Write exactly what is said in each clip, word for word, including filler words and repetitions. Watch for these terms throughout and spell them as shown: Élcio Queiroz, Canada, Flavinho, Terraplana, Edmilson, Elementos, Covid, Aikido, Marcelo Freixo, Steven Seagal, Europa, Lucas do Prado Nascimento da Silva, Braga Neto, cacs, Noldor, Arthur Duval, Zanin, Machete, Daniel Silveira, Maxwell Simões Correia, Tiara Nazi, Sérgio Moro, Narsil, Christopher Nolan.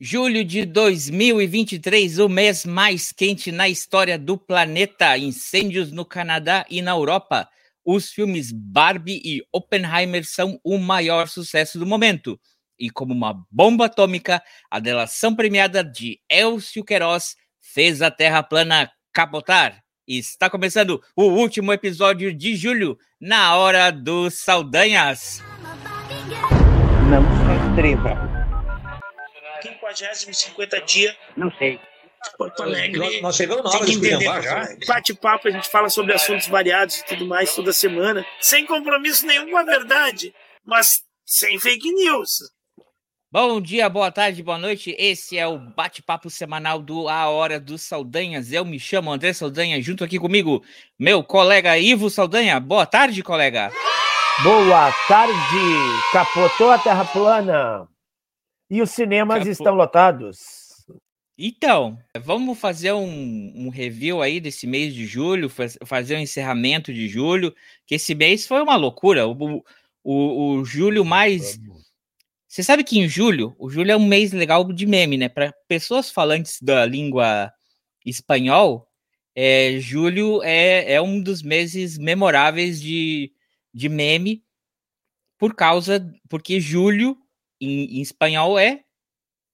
Julho de dois mil e vinte e três, o mês mais quente na história do planeta. Incêndios no Canadá e na Europa. Os filmes Barbie e Oppenheimer são o maior sucesso do momento. E como uma bomba atômica, a delação premiada de Élcio Queiroz fez a Terra plana capotar. Está começando o último episódio de julho, na Hora dos Saldanhas. Não se estreva. quinquagésimo, cinquenta dia. Não sei. Porto Alegre. Nós chegamos na hora de entender já. Bate-papo, a gente fala sobre assuntos variados e tudo mais toda semana. Sem compromisso nenhum com a verdade, mas sem fake news. Bom dia, boa tarde, boa noite. Esse é o bate-papo semanal do A Hora dos Saldanhas. Eu me chamo André Saldanha, junto aqui comigo, meu colega Ivo Saldanha. Boa tarde, colega. Boa tarde. Capotou a Terra plana. E os cinemas Capo... estão lotados. Então, vamos fazer um, um review aí desse mês de julho, faz, fazer um encerramento de julho, que esse mês foi uma loucura. O, o, o julho mais... Você sabe que em julho, o julho é um mês legal de meme, né? Para pessoas falantes da língua espanhol, é, julho é, é um dos meses memoráveis de, de meme, por causa... Porque julho... Em, em espanhol é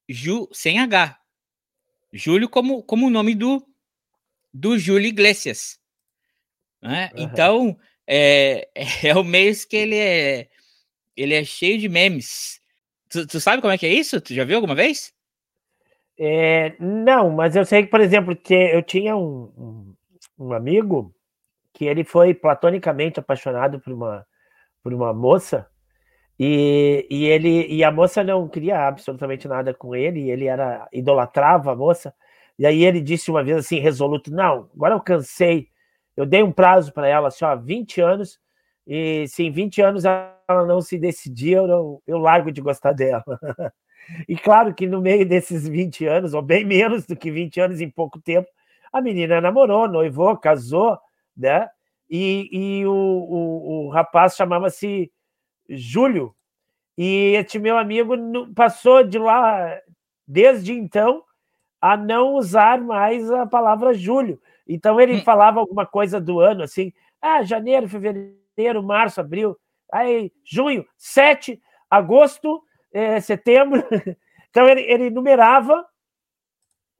ju, sem H. Júlio como, como o nome do, do Júlio Iglesias. Né? Uhum. Então, é, é o mês que ele é, ele é cheio de memes. Tu, tu sabe como é que é isso? Tu já viu alguma vez? É, não, mas eu sei que, por exemplo, que eu tinha um, um, um amigo que ele foi platonicamente apaixonado por uma, por uma moça. E, e, ele, e a moça não queria absolutamente nada com ele, ele era, idolatrava a moça, e aí ele disse uma vez assim, resoluto, não, agora eu cansei, eu dei um prazo para ela, assim, ó, vinte anos, e se em vinte anos ela não se decidir, eu, não, eu largo de gostar dela. E claro que no meio desses vinte anos, ou bem menos do que vinte anos em pouco tempo, a menina namorou, noivou, casou, né? E, e o, o, o rapaz chamava-se Júlio, e este meu amigo passou de lá, desde então, a não usar mais a palavra Júlio. Então ele hum. falava alguma coisa do ano, assim, ah, janeiro, fevereiro, março, abril, aí, junho, sete, agosto, é, setembro. Então ele, ele numerava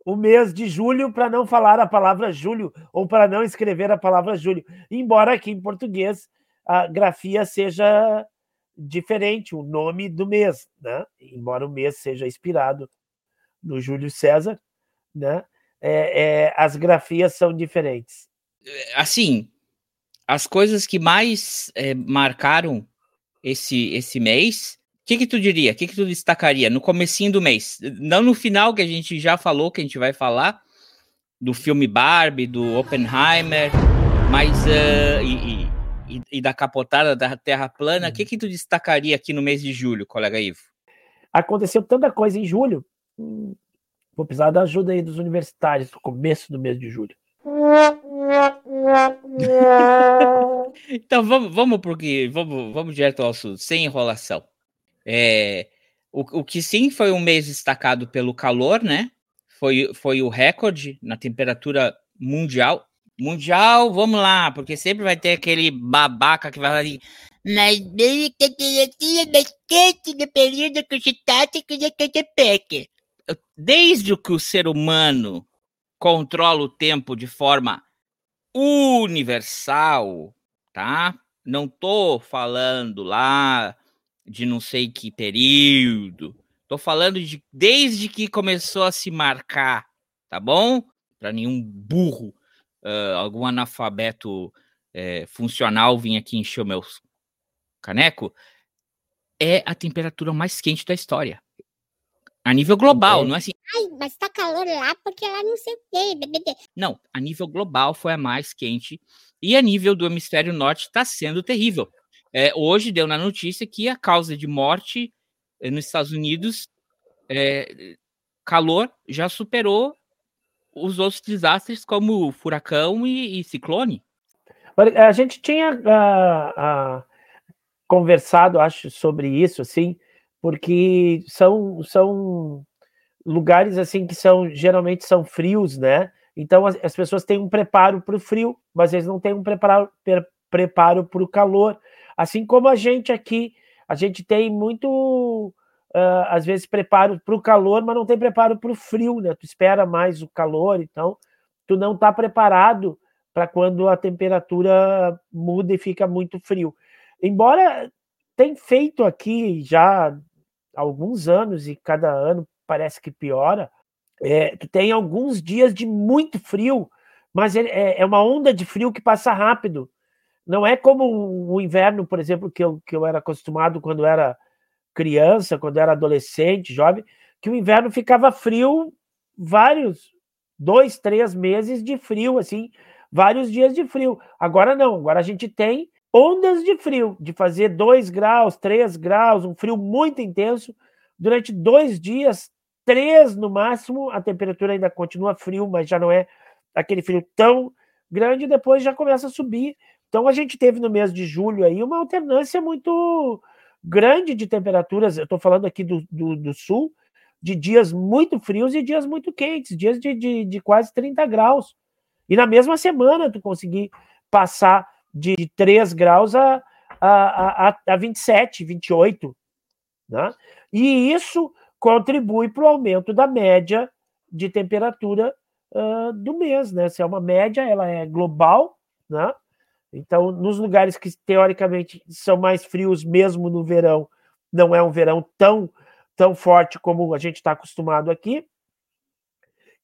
o mês de julho para não falar a palavra Júlio, ou para não escrever a palavra Júlio, embora aqui em português a grafia seja... diferente, o nome do mês, né? Embora o mês seja inspirado no Júlio César, né? É, é, as grafias são diferentes. Assim, as coisas que mais é, marcaram esse, esse mês, o que que tu diria? O que que tu destacaria no comecinho do mês? Não no final, que a gente já falou, que a gente vai falar do filme Barbie, do Oppenheimer, mas... Uh, e, e... E, e da capotada da Terra plana, o que que tu destacaria aqui no mês de julho, colega Ivo? Aconteceu tanta coisa em julho, vou precisar da ajuda aí dos universitários no começo do mês de julho. Então vamos, vamos porque vamos, vamos direto ao assunto, sem enrolação. É, o, o que sim foi um mês destacado pelo calor, né? Foi, foi o recorde na temperatura mundial. Mundial, vamos lá, porque sempre vai ter aquele babaca que vai falar assim, mas bem a temperatura mais quente no período constatático da Catepec. Desde que o ser humano controla o tempo de forma universal, tá? Não tô falando lá de não sei que período, tô falando de desde que começou a se marcar, tá bom? Pra nenhum burro. Uh, algum analfabeto é, funcional vir aqui encher o meu caneco, é a temperatura mais quente da história. A nível global, okay. Não é assim... Ai, mas tá calor lá porque lá não sei o quê. Não, a nível global foi a mais quente e a nível do hemisfério norte tá sendo terrível. É, hoje deu na notícia que a causa de morte é, nos Estados Unidos, é, calor, já superou os outros desastres como furacão e, e ciclone. A gente tinha uh, uh, conversado, acho, sobre isso, assim, porque são, são lugares assim que são geralmente são frios, né? Então as, as pessoas têm um preparo para o frio, mas eles não têm um preparo pre, preparo para o calor. Assim como a gente aqui, a gente tem muito uh, às vezes preparo para o calor, mas não tem preparo para o frio, né? Tu espera mais o calor, então tu não está preparado para quando a temperatura muda e fica muito frio. Embora tem feito aqui já há alguns anos e cada ano parece que piora, é, tu tem alguns dias de muito frio, mas é, é uma onda de frio que passa rápido. Não é como o inverno, por exemplo, que eu, que eu era acostumado quando era criança, quando era adolescente, jovem, que o inverno ficava frio vários, dois, três meses de frio, assim, vários dias de frio. Agora não, agora a gente tem ondas de frio, de fazer dois graus, três graus, um frio muito intenso, durante dois dias, três no máximo, a temperatura ainda continua frio, mas já não é aquele frio tão grande, depois já começa a subir. Então a gente teve no mês de julho aí uma alternância muito grande de temperaturas, eu estou falando aqui do, do, do sul, de dias muito frios e dias muito quentes, dias de, de, de quase trinta graus. E na mesma semana tu conseguir passar de, de três graus a, a, a, a vinte e sete, vinte e oito. Né? E isso contribui para o aumento da média de temperatura uh, do mês. Né? Se é uma média, ela é global, né? Então, nos lugares que, teoricamente, são mais frios mesmo no verão, não é um verão tão, tão forte como a gente está acostumado aqui.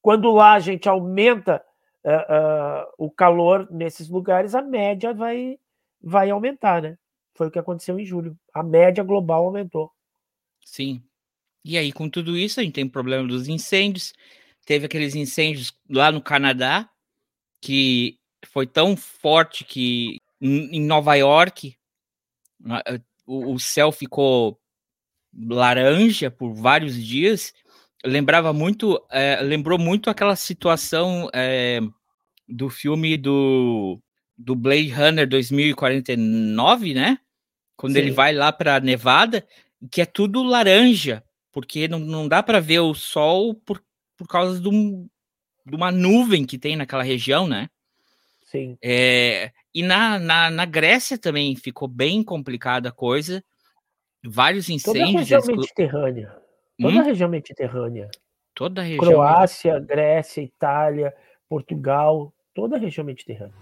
Quando lá a gente aumenta uh, uh, o calor nesses lugares, a média vai, vai aumentar, né? Foi o que aconteceu em julho. A média global aumentou. Sim. E aí, com tudo isso, a gente tem o problema dos incêndios. Teve aqueles incêndios lá no Canadá, que... foi tão forte que em Nova York o céu ficou laranja por vários dias. Lembrava muito, é, lembrou muito aquela situação é, do filme do, do Blade Runner dois mil e quarenta e nove, né? Quando Sim. ele vai lá para Nevada, que é tudo laranja, porque não, não dá para ver o sol por, por causa de, um, de uma nuvem que tem naquela região, né? Sim. É, e na, na, na Grécia também ficou bem complicada a coisa. Vários incêndios. Toda a região exclu... mediterrânea. Toda hum? a região mediterrânea. Toda a região. Croácia, Grécia, Itália, Portugal. Toda a região mediterrânea.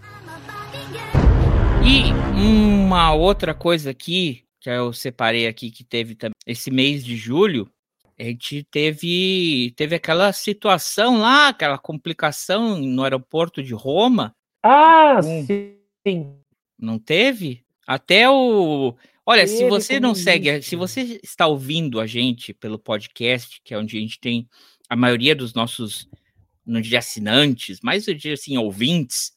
E uma outra coisa aqui, que eu separei aqui, que teve também. Esse mês de julho, a gente teve, teve aquela situação lá, aquela complicação no aeroporto de Roma. Ah, hum. sim. Não teve? Até o... Olha, Ele se você não segue, isso. se você está ouvindo a gente pelo podcast, que é onde a gente tem a maioria dos nossos, não diria assinantes, mas eu diria assim, ouvintes,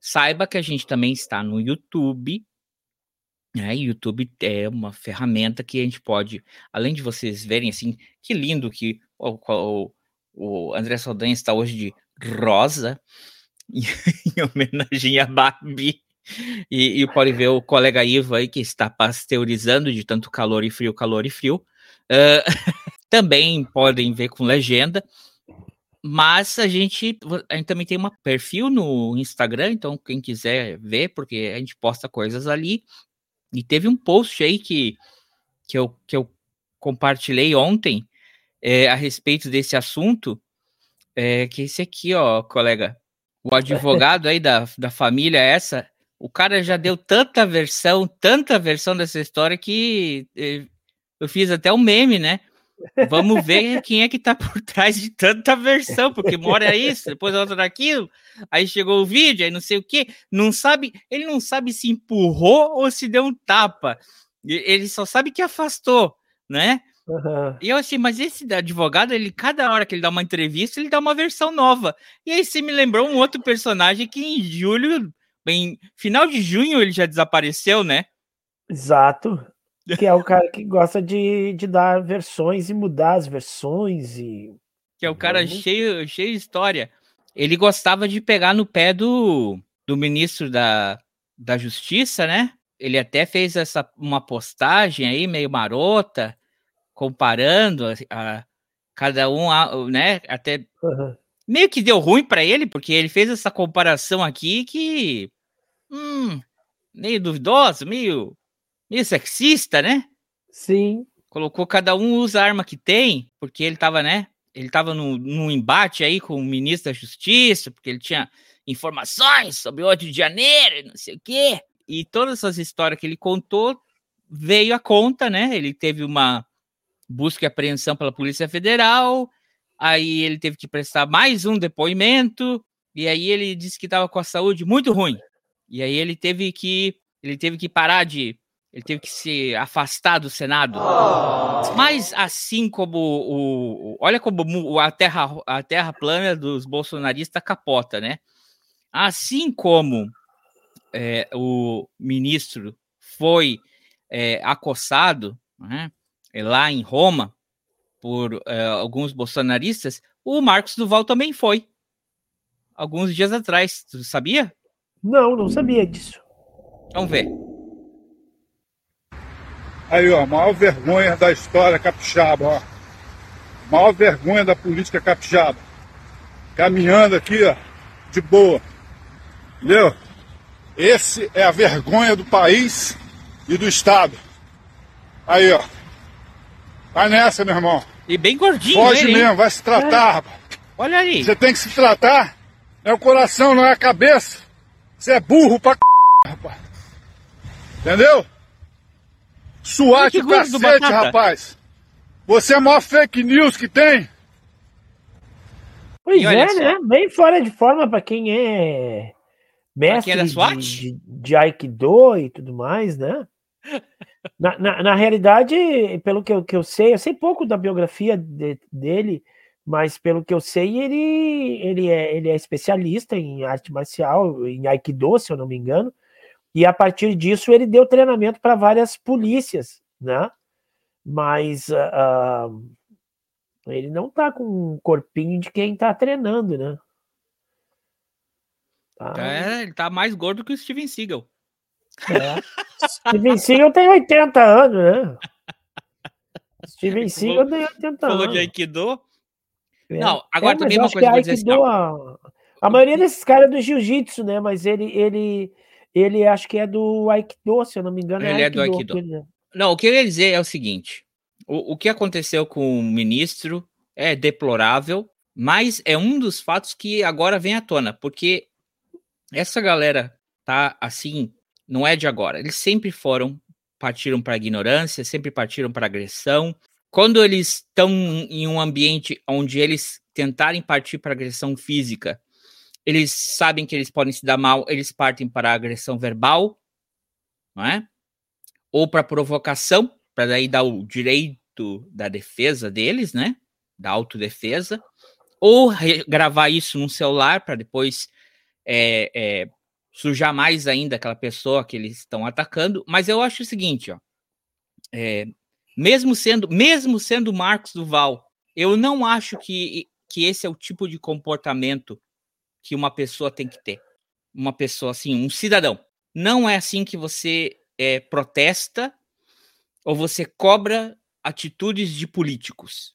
saiba que a gente também está no YouTube, né? YouTube é uma ferramenta que a gente pode, além de vocês verem assim, que lindo que o, o, o André Saldanha está hoje de rosa, em homenagem a Barbie, e, e pode ver o colega Ivo aí que está pasteurizando de tanto calor e frio, calor e frio, uh, também podem ver com legenda, mas a gente, a gente também tem um perfil no Instagram, então quem quiser ver, porque a gente posta coisas ali, e teve um post aí que, que, eu, que eu compartilhei ontem é, a respeito desse assunto, é, que esse aqui, ó, colega, o advogado aí da, da família essa, o cara já deu tanta versão, tanta versão dessa história que eu fiz até um meme, né? Vamos ver quem é que tá por trás de tanta versão, porque uma hora é isso, depois outra daquilo, aí chegou o vídeo, aí não sei o quê, não sabe, ele não sabe se empurrou ou se deu um tapa, ele só sabe que afastou, né? Uhum. E eu assim, mas esse advogado, ele cada hora que ele dá uma entrevista, ele dá uma versão nova. E aí você me lembrou um outro personagem que em julho, em final de junho, ele já desapareceu, né? Exato. Que é o cara que gosta de, de dar versões e mudar as versões. E... que é o cara cheio, cheio de história. Ele gostava de pegar no pé do, do ministro da, da Justiça, né? Ele até fez essa, uma postagem aí meio marota, comparando a, a Cada um, né, até... Uhum. Meio que deu ruim pra ele, porque ele fez essa comparação aqui que... Hum, meio duvidosa, meio, meio sexista, né? Sim. Colocou cada um usa a arma que tem, porque ele tava, né? Ele tava num, num embate aí com o ministro da Justiça, porque ele tinha informações sobre o oito de janeiro e não sei o quê. E todas essas histórias que ele contou veio à conta, né? Ele teve uma busca e apreensão pela Polícia Federal, aí ele teve que prestar mais um depoimento, e aí ele disse que estava com a saúde muito ruim. E aí ele teve que ele teve que parar de... Ele teve que se afastar do Senado. Oh. Mas assim como o... o olha como a terra, a terra plana dos bolsonaristas capota, né? Assim como é, o ministro foi é, acossado, né, lá em Roma por é, alguns bolsonaristas, o Marcos do Val também foi. Alguns dias atrás. Tu sabia? Não, não sabia disso. Vamos ver. Aí, ó, maior vergonha da história capixaba, ó. Maior vergonha da política capixaba. Caminhando aqui, ó, de boa. Entendeu? Esse é a vergonha do país e do Estado. Aí, ó. Vai nessa, meu irmão. E bem gordinho, né? Pode mesmo, vai se tratar, rapaz. Olha aí. Você tem que se tratar. É o coração, não é a cabeça. Você é burro pra c... rapaz. Entendeu? Suate o cacete, rapaz. Você é a maior fake news que tem. Pois é, só, né? Bem fora de forma pra quem é mestre pra quem é SWAT? De, de, de Aikido e tudo mais, né? na, na, na realidade, pelo que eu, que eu sei, eu sei pouco da biografia de, dele, mas pelo que eu sei, ele, ele, é, ele é especialista em arte marcial, em Aikido, se eu não me engano, e a partir disso ele deu treinamento para várias polícias, né? Mas uh, ele não tá com um corpinho de quem tá treinando, né? Tá. É, ele tá mais gordo que o Steven Seagal. É. Steven Seagal tem oitenta anos, né? Steven Seagal tem oitenta anos. Falou de Aikido? É. Não, agora é, também uma coisa que eu vou dizer assim, a, a maioria desses caras é do jiu-jitsu, né? Mas ele, ele, ele acho que é do Aikido, se eu não me engano. Ele é, Aikido, é do Aikido. Ele... Não, o que eu ia dizer é o seguinte. O, o que aconteceu com o ministro é deplorável, mas é um dos fatos que agora vem à tona, porque essa galera tá assim, não é de agora. Eles sempre foram, partiram para ignorância, sempre partiram para agressão. Quando eles estão em um ambiente onde eles tentarem partir para agressão física, eles sabem que eles podem se dar mal, eles partem para a agressão verbal, não é? Ou para provocação, para daí dar o direito da defesa deles, né? Da autodefesa. Ou gravar isso num celular para depois é, é, sujar mais ainda aquela pessoa que eles estão atacando. Mas eu acho o seguinte, ó. É, Mesmo sendo, mesmo sendo Marcos do Val, eu não acho que, que esse é o tipo de comportamento que uma pessoa tem que ter. Uma pessoa assim, um cidadão. Não é assim que você é, protesta ou você cobra atitudes de políticos,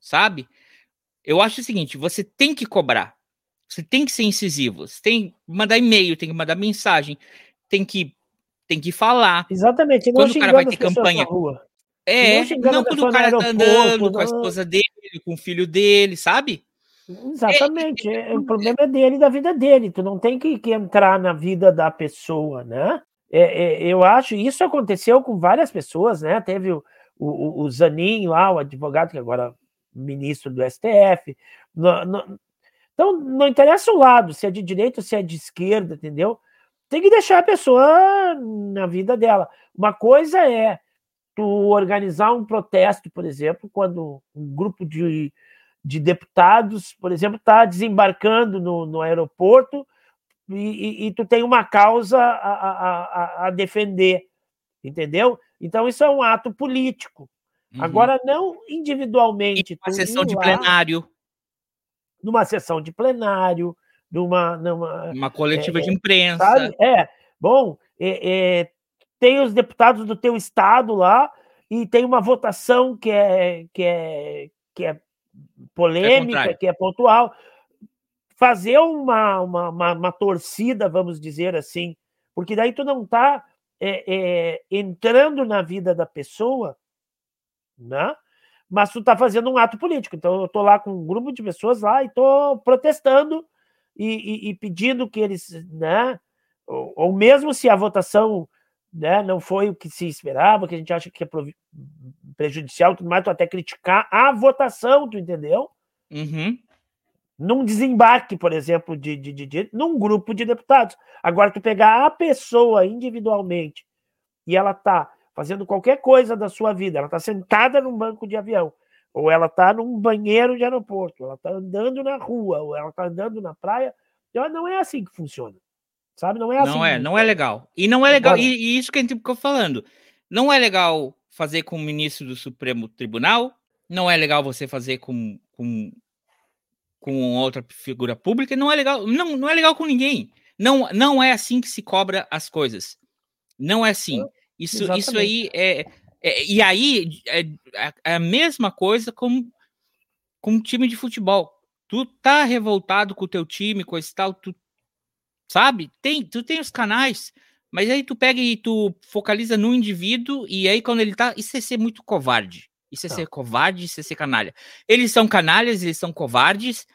sabe? Eu acho o seguinte, você tem que cobrar, você tem que ser incisivo, você tem que mandar e-mail, tem que mandar mensagem, tem que, tem que falar. Exatamente. Quando o cara vai ter campanha... É, não, não quando o cara tá andando não... com a esposa dele, com o filho dele, sabe? Exatamente, é, é, o problema é dele, da vida dele, tu não tem que, que entrar na vida da pessoa, né? É, é, eu acho, isso aconteceu com várias pessoas, né? Teve o, o, o Zanin lá, o advogado, que agora é ministro do S T F, no, no... então não interessa o lado, se é de direita ou se é de esquerda, entendeu? Tem que deixar a pessoa na vida dela. Uma coisa é tu organizar um protesto, por exemplo, quando um grupo de, de deputados, por exemplo, está desembarcando no, no aeroporto e, e, e tu tem uma causa a, a, a defender, entendeu? Então isso é um ato político. Uhum. Agora, não individualmente. Numa sessão de plenário. Numa sessão de plenário, numa... numa uma coletiva é, de imprensa. Sabe? É, bom... É, é, tem os deputados do teu estado lá e tem uma votação que é, que é, que é polêmica, é que é pontual, fazer uma, uma, uma, uma torcida, vamos dizer assim, porque daí tu não está é, é, entrando na vida da pessoa, né? Mas tu está fazendo um ato político. Então eu estou lá com um grupo de pessoas lá e estou protestando e, e, e pedindo que eles, né? Ou, ou mesmo se a votação, né, não foi o que se esperava, que a gente acha que é prejudicial, tudo mais, tu até criticar a votação, tu entendeu? Uhum. Num desembarque, por exemplo, de, de, de, de, num grupo de deputados. Agora, tu pegar a pessoa individualmente e ela tá fazendo qualquer coisa da sua vida, ela tá sentada num banco de avião, ou ela tá num banheiro de aeroporto, ou ela tá andando na rua, ou ela tá andando na praia, ela não é assim que funciona. Sabe? Não é assim. Não é, não é legal. E não é legal, e, e isso que a gente ficou falando. Não é legal fazer com o ministro do Supremo Tribunal, não é legal você fazer com, com, com outra figura pública, não é legal, não, não é legal com ninguém. Não, não é assim que se cobra as coisas. Não é assim. Isso, isso aí é, é... E aí é a mesma coisa com, com um time de futebol. Tu tá revoltado com o teu time, coisa e tal, tu sabe? Tem, tu tem os canais, mas aí tu pega e tu focaliza no indivíduo, e aí quando ele tá... Isso é ser muito covarde. Isso é tá. ser covarde, isso é ser canalha. Eles são canalhas, eles são covardes,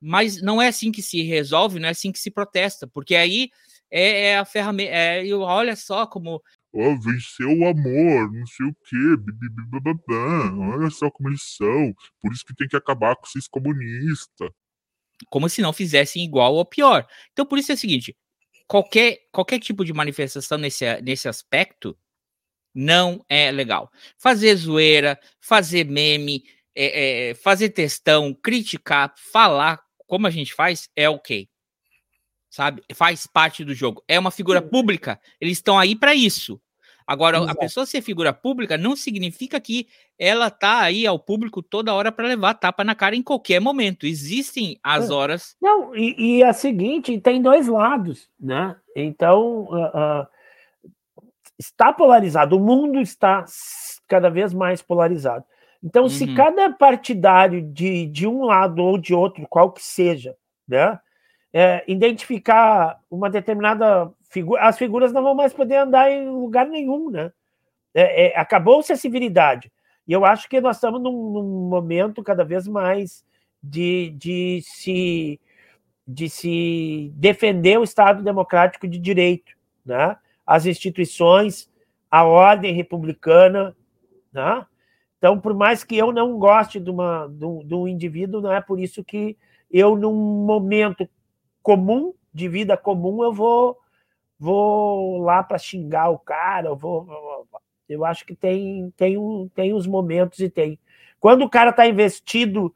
mas não é assim que se resolve, não é assim que se protesta, porque aí é, é a ferramenta... É, olha só como... Oh, venceu o amor, não sei o quê, bibibibababá, olha só como eles são, por isso que tem que acabar com esses comunistas. Como se não fizessem igual ou pior. Então, por isso é o seguinte, qualquer, qualquer tipo de manifestação nesse, nesse aspecto não é legal. Fazer zoeira, fazer meme, é, é, fazer textão, criticar, falar, como a gente faz, é ok. Sabe? Faz parte do jogo. É uma figura pública, eles estão aí para isso. Agora, exato, a pessoa ser figura pública não significa que ela tá aí ao público toda hora para levar tapa na cara em qualquer momento. Existem as horas... Não, e, e a seguinte, tem dois lados, né? Então, uh, uh, está polarizado, o mundo está cada vez mais polarizado. Então, uhum, se cada partidário de, de um lado ou de outro, qual que seja, né, é, identificar uma determinada... As figuras não vão mais poder andar em lugar nenhum, né? É, é, acabou-se a civilidade. E eu acho que nós estamos num, num momento cada vez mais de, de, se, de se defender o Estado democrático de direito, né? As instituições, a ordem republicana, né? Então, por mais que eu não goste de, uma, de, de um indivíduo, não é por isso que eu, num momento comum, de vida comum, eu vou... vou lá para xingar o cara, eu, vou, eu acho que tem, tem, um, tem os momentos e tem. Quando o cara está investido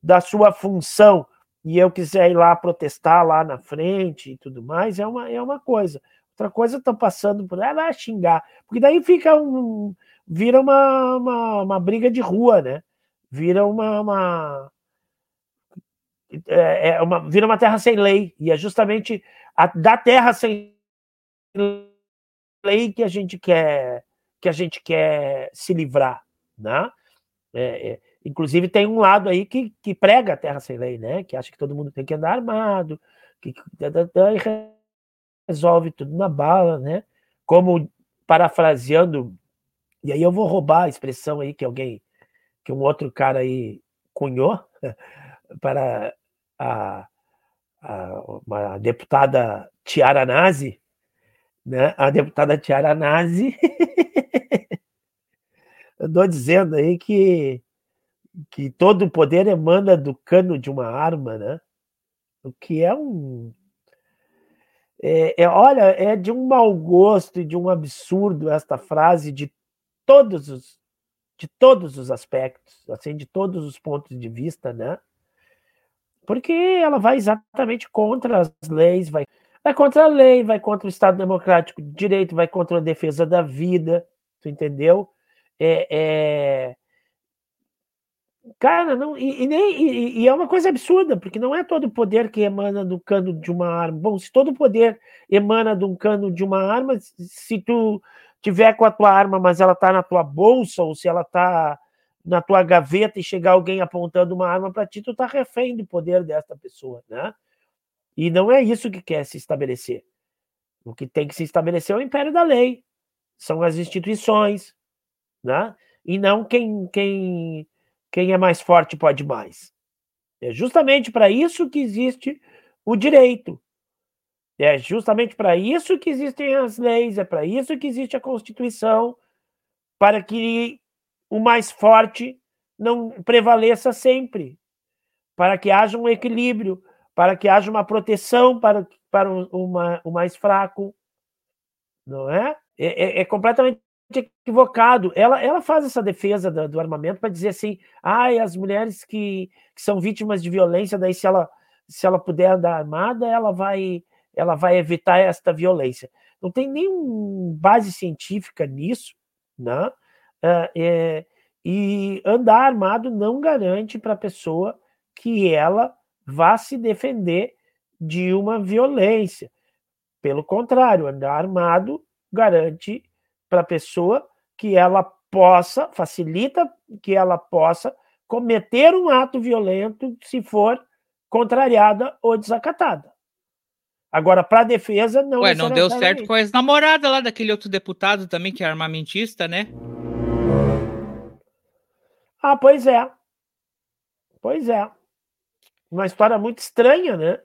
da sua função e eu quiser ir lá protestar lá na frente e tudo mais, é uma, é uma coisa. Outra coisa, estão passando por lá xingar, porque daí fica um... vira uma, uma, uma briga de rua, né? Vira uma... uma... É uma, vira uma terra sem lei, e é justamente a, da terra sem lei que a gente quer, que a gente quer se livrar, né? É, é, inclusive tem um lado aí que, que prega a terra sem lei, né? Que acha que todo mundo tem que andar armado, que, que e resolve tudo na bala, né? Como parafraseando, e aí eu vou roubar a expressão aí que alguém, que um outro cara aí cunhou para a, a uma deputada Tiara Nazi, né? A deputada Tiara Nazi andou dizendo aí que, que todo o poder emana do cano de uma arma, né? O que é um... É, é, olha, é de um mau gosto e de um absurdo esta frase de todos os, de todos os aspectos, assim, de todos os pontos de vista, né? Porque ela vai exatamente contra as leis, vai, vai contra a lei, vai contra o Estado Democrático de Direito, vai contra a defesa da vida, tu entendeu? É, é... Cara, não, e, e, nem, e, e é uma coisa absurda, porque não é todo poder que emana do cano de uma arma. Bom, se todo poder emana de um cano de uma arma, se tu tiver com a tua arma, mas ela tá na tua bolsa, ou se ela tá na tua gaveta e chegar alguém apontando uma arma para ti, tu tá refém do poder desta pessoa, né? E não é isso que quer se estabelecer. O que tem que se estabelecer é o império da lei, são as instituições, né? E não quem, quem, quem é mais forte pode mais. É justamente para isso que existe o direito. É justamente para isso que existem as leis, é para isso que existe a Constituição, para que o mais forte não prevaleça sempre, para que haja um equilíbrio, para que haja uma proteção para, para o, uma, o mais fraco. Não é? É, é, é completamente equivocado. Ela, ela faz essa defesa do, do armamento para dizer assim, ai, ah, as mulheres que, que são vítimas de violência, daí se ela, se ela puder andar armada, ela vai, ela vai evitar esta violência. Não tem nenhuma base científica nisso, né? É, é, e andar armado não garante para a pessoa que ela vá se defender de uma violência. Pelo contrário, andar armado garante para a pessoa que ela possa, facilita que ela possa cometer um ato violento se for contrariada ou desacatada. Agora, para a defesa, não... Ué, não deu certo com a ex-namorada lá daquele outro deputado também, que é armamentista, né? Ah, pois é. Pois é. Uma história muito estranha, né?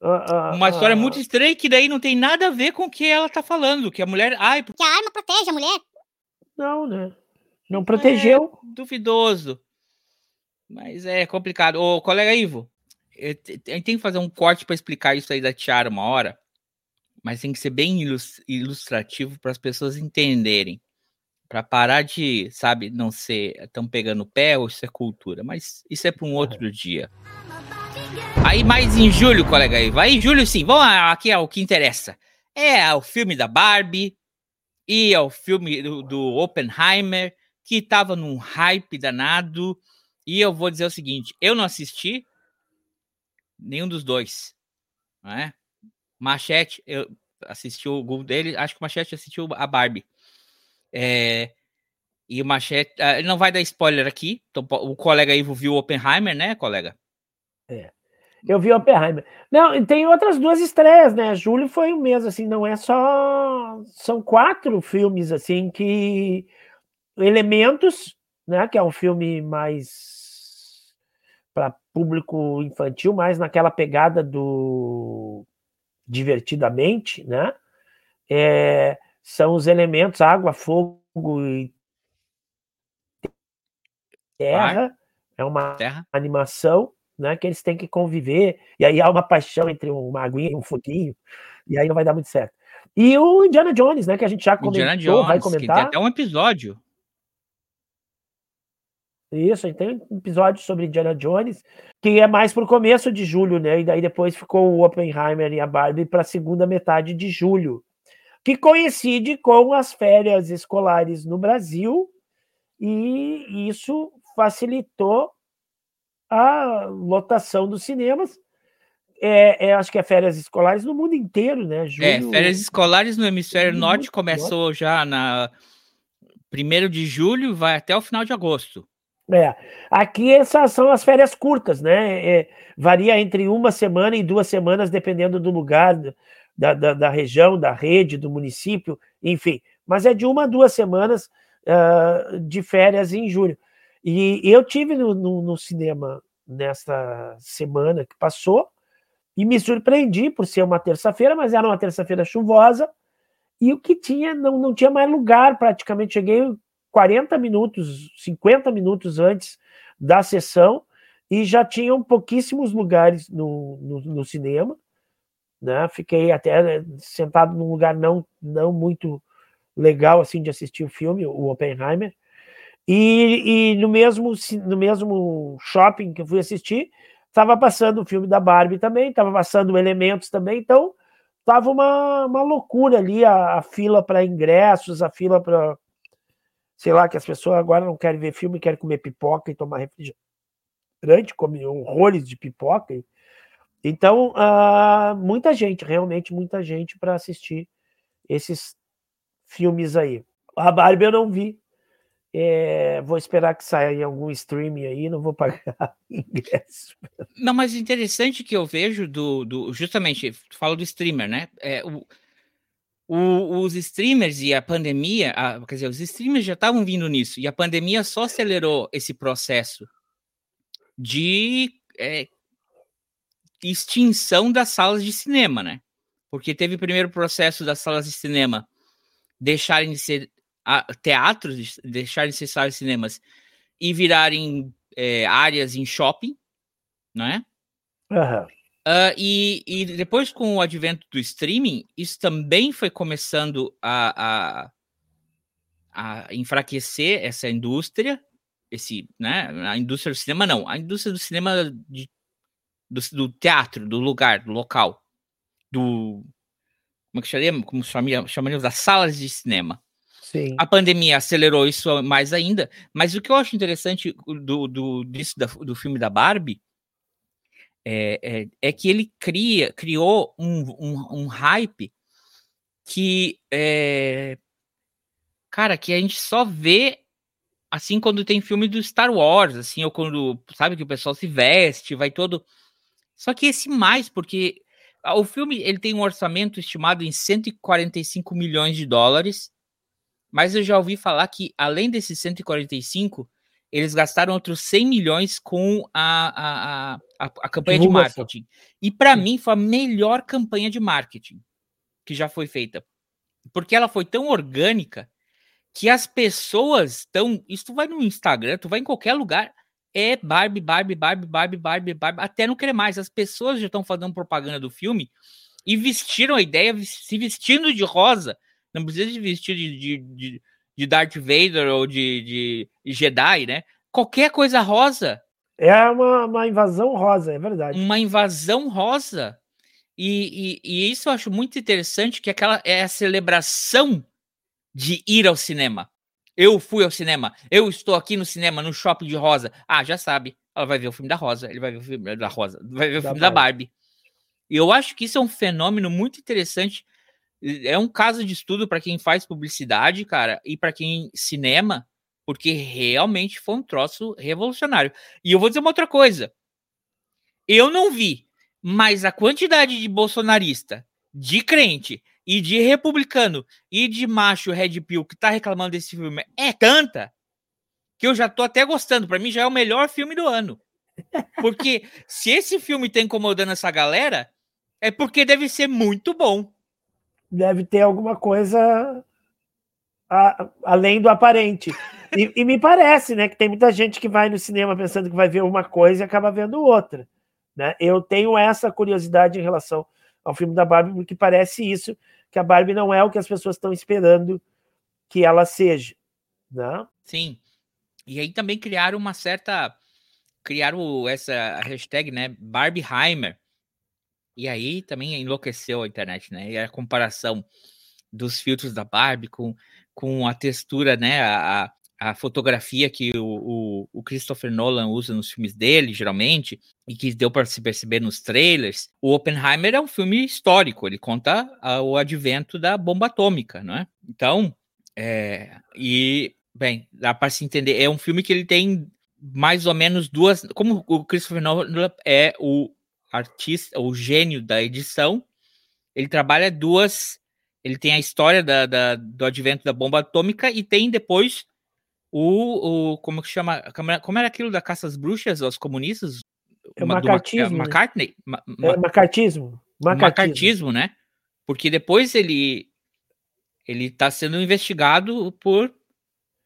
Ah, ah, Uma história ah, muito estranha que daí não tem nada a ver com o que ela tá falando, que a mulher... Ai, porque a arma protege a mulher. Não, né? Não protegeu. É duvidoso. Mas é complicado. Ô, colega Ivo, eu tenho que fazer um corte para explicar isso aí da Tiara uma hora, mas tem que ser bem ilustrativo para as pessoas entenderem. Para parar de, sabe, não ser tão pegando o pé ou isso é cultura. Mas isso é para um outro dia. Aí mais em julho, colega Ivo. Aí em julho, sim. Vamos lá, aqui é o que interessa. É o filme da Barbie e é o filme do, do Oppenheimer, que estava num hype danado. E eu vou dizer o seguinte, eu não assisti nenhum dos dois, não é? Machete, eu assisti o Google dele, acho que o Machete assistiu a Barbie. É, e o Machete... Ele não vai dar spoiler aqui. Então, o colega Ivo viu Oppenheimer, né, colega? É. Eu vi Oppenheimer. Não, tem outras duas estreias, né? Julho foi um mês, assim, não é só... São quatro filmes, assim, que... Elementos, né? Que é um filme mais... para público infantil, mais naquela pegada do... Divertidamente, né? É... São os elementos água, fogo e terra. Vai. É uma terra. Animação, né, que eles têm que conviver. E aí há uma paixão entre uma aguinha e um foguinho. E aí não vai dar muito certo. E o Indiana Jones, né, que a gente já comentou, Indiana Jones, vai comentar. Que tem até um episódio. Isso, a gente tem um episódio sobre Indiana Jones, que é mais pro começo de julho, né? E daí depois ficou o Oppenheimer e a Barbie para a segunda metade de julho, que coincide com as férias escolares no Brasil, e isso facilitou a lotação dos cinemas. É, é, acho que é férias escolares no mundo inteiro, né? Julho, é, férias escolares no hemisfério no norte começou norte. Já na primeiro de julho e vai até o final de agosto. É, aqui essas são as férias curtas, né? É, varia entre uma semana e duas semanas, dependendo do lugar... Da, da, da região, da rede, do município, enfim, mas é de uma a duas semanas uh, de férias em julho, e eu tive no, no, no cinema nesta semana que passou, e me surpreendi por ser uma terça-feira, mas era uma terça-feira chuvosa, e o que tinha, não, não tinha mais lugar, praticamente cheguei quarenta minutos, cinquenta minutos antes da sessão, e já tinham pouquíssimos lugares no, no, no cinema, né? Fiquei até sentado num lugar não, não muito legal assim, de assistir o filme, o Oppenheimer, e, e no, mesmo, no mesmo shopping que eu fui assistir, estava passando o filme da Barbie também, estava passando Elementos também, então estava uma, uma loucura ali, a, a fila para ingressos, a fila para, sei lá, que as pessoas agora não querem ver filme, querem comer pipoca e tomar refrigerante, comer horrores de pipoca e... Então, uh, muita gente, realmente muita gente para assistir esses filmes aí. A Barbie eu não vi. É, vou esperar que saia em algum streaming aí, não vou pagar ingresso. Não, mas interessante que eu vejo do, do justamente, tu fala do streamer, né? É, o, o, os streamers e a pandemia, a, quer dizer, os streamers já estavam vindo nisso, e a pandemia só acelerou esse processo de é, extinção das salas de cinema, né? Porque teve primeiro o processo das salas de cinema deixarem de ser A, teatros deixarem de ser salas de cinemas e virarem é, áreas em shopping, não é? Uhum. Uh, e, e depois, com o advento do streaming, isso também foi começando a, a, a enfraquecer essa indústria, esse, né? A indústria do cinema não, a indústria do cinema de, do, do teatro, do lugar, do local, do como é que chama? Como chamaríamos das salas de cinema. Sim. A pandemia acelerou isso mais ainda, mas o que eu acho interessante do, do, disso da, do filme da Barbie é, é, é que ele cria, criou um, um, um hype que, é, cara, que a gente só vê assim quando tem filme do Star Wars, assim, ou quando, sabe, que o pessoal se veste, vai todo... Só que esse mais, porque o filme ele tem um orçamento estimado em cento e quarenta e cinco milhões de dólares, mas eu já ouvi falar que, além desses cento e quarenta e cinco, eles gastaram outros cem milhões com a, a, a, a campanha de marketing. E, para mim, foi a melhor campanha de marketing que já foi feita. Porque ela foi tão orgânica que as pessoas estão... Isso tu vai no Instagram, tu vai em qualquer lugar, é Barbie, Barbie, Barbie, Barbie, Barbie, Barbie, até não querer mais. As pessoas já estão fazendo propaganda do filme e vestiram a ideia, se vestindo de rosa. Não precisa de vestir de, de, de, de Darth Vader ou de, de Jedi, né? Qualquer coisa rosa. É uma, uma invasão rosa, é verdade. Uma invasão rosa. E, e, e isso eu acho muito interessante, que aquela é a celebração de ir ao cinema. Eu fui ao cinema. Eu estou aqui no cinema, no shopping de rosa. Ah, já sabe. Ela vai ver o filme da Rosa. Ele vai ver o filme da Rosa. Vai ver o da filme Barbie. da Barbie. E eu acho que isso é um fenômeno muito interessante. É um caso de estudo para quem faz publicidade, cara, e para quem cinema, porque realmente foi um troço revolucionário. E eu vou dizer uma outra coisa. Eu não vi, mas a quantidade de bolsonarista, de crente e de republicano e de macho Red Pill que tá reclamando desse filme é tanta que eu já tô até gostando. Para mim já é o melhor filme do ano. Porque se esse filme tá incomodando essa galera, é porque deve ser muito bom. Deve ter alguma coisa a, além do aparente. E, e me parece, né, que tem muita gente que vai no cinema pensando que vai ver uma coisa e acaba vendo outra. Né? Eu tenho essa curiosidade em relação ao filme da Barbie, porque parece isso, que a Barbie não é o que as pessoas estão esperando que ela seja. Né? Sim. E aí também criaram uma certa... Criaram essa hashtag, né, Barbieheimer. E aí também enlouqueceu a internet, né? E a comparação dos filtros da Barbie com, com a textura, né? A, a fotografia que o, o, o Christopher Nolan usa nos filmes dele, geralmente, e que deu para se perceber nos trailers. O Oppenheimer é um filme histórico, ele conta a, o advento da bomba atômica, não é? Então, é, e, bem, dá para se entender. É um filme que ele tem mais ou menos duas... Como o Christopher Nolan é o artista, o gênio da edição, ele trabalha duas, ele tem a história da, da, do advento da bomba atômica e tem depois o, o como que chama, como era aquilo da caça às bruxas, aos comunistas? É o macartismo. Macartney, ma, ma, é macartismo. Macartismo. Macartismo, né? Porque depois ele ele tá sendo investigado por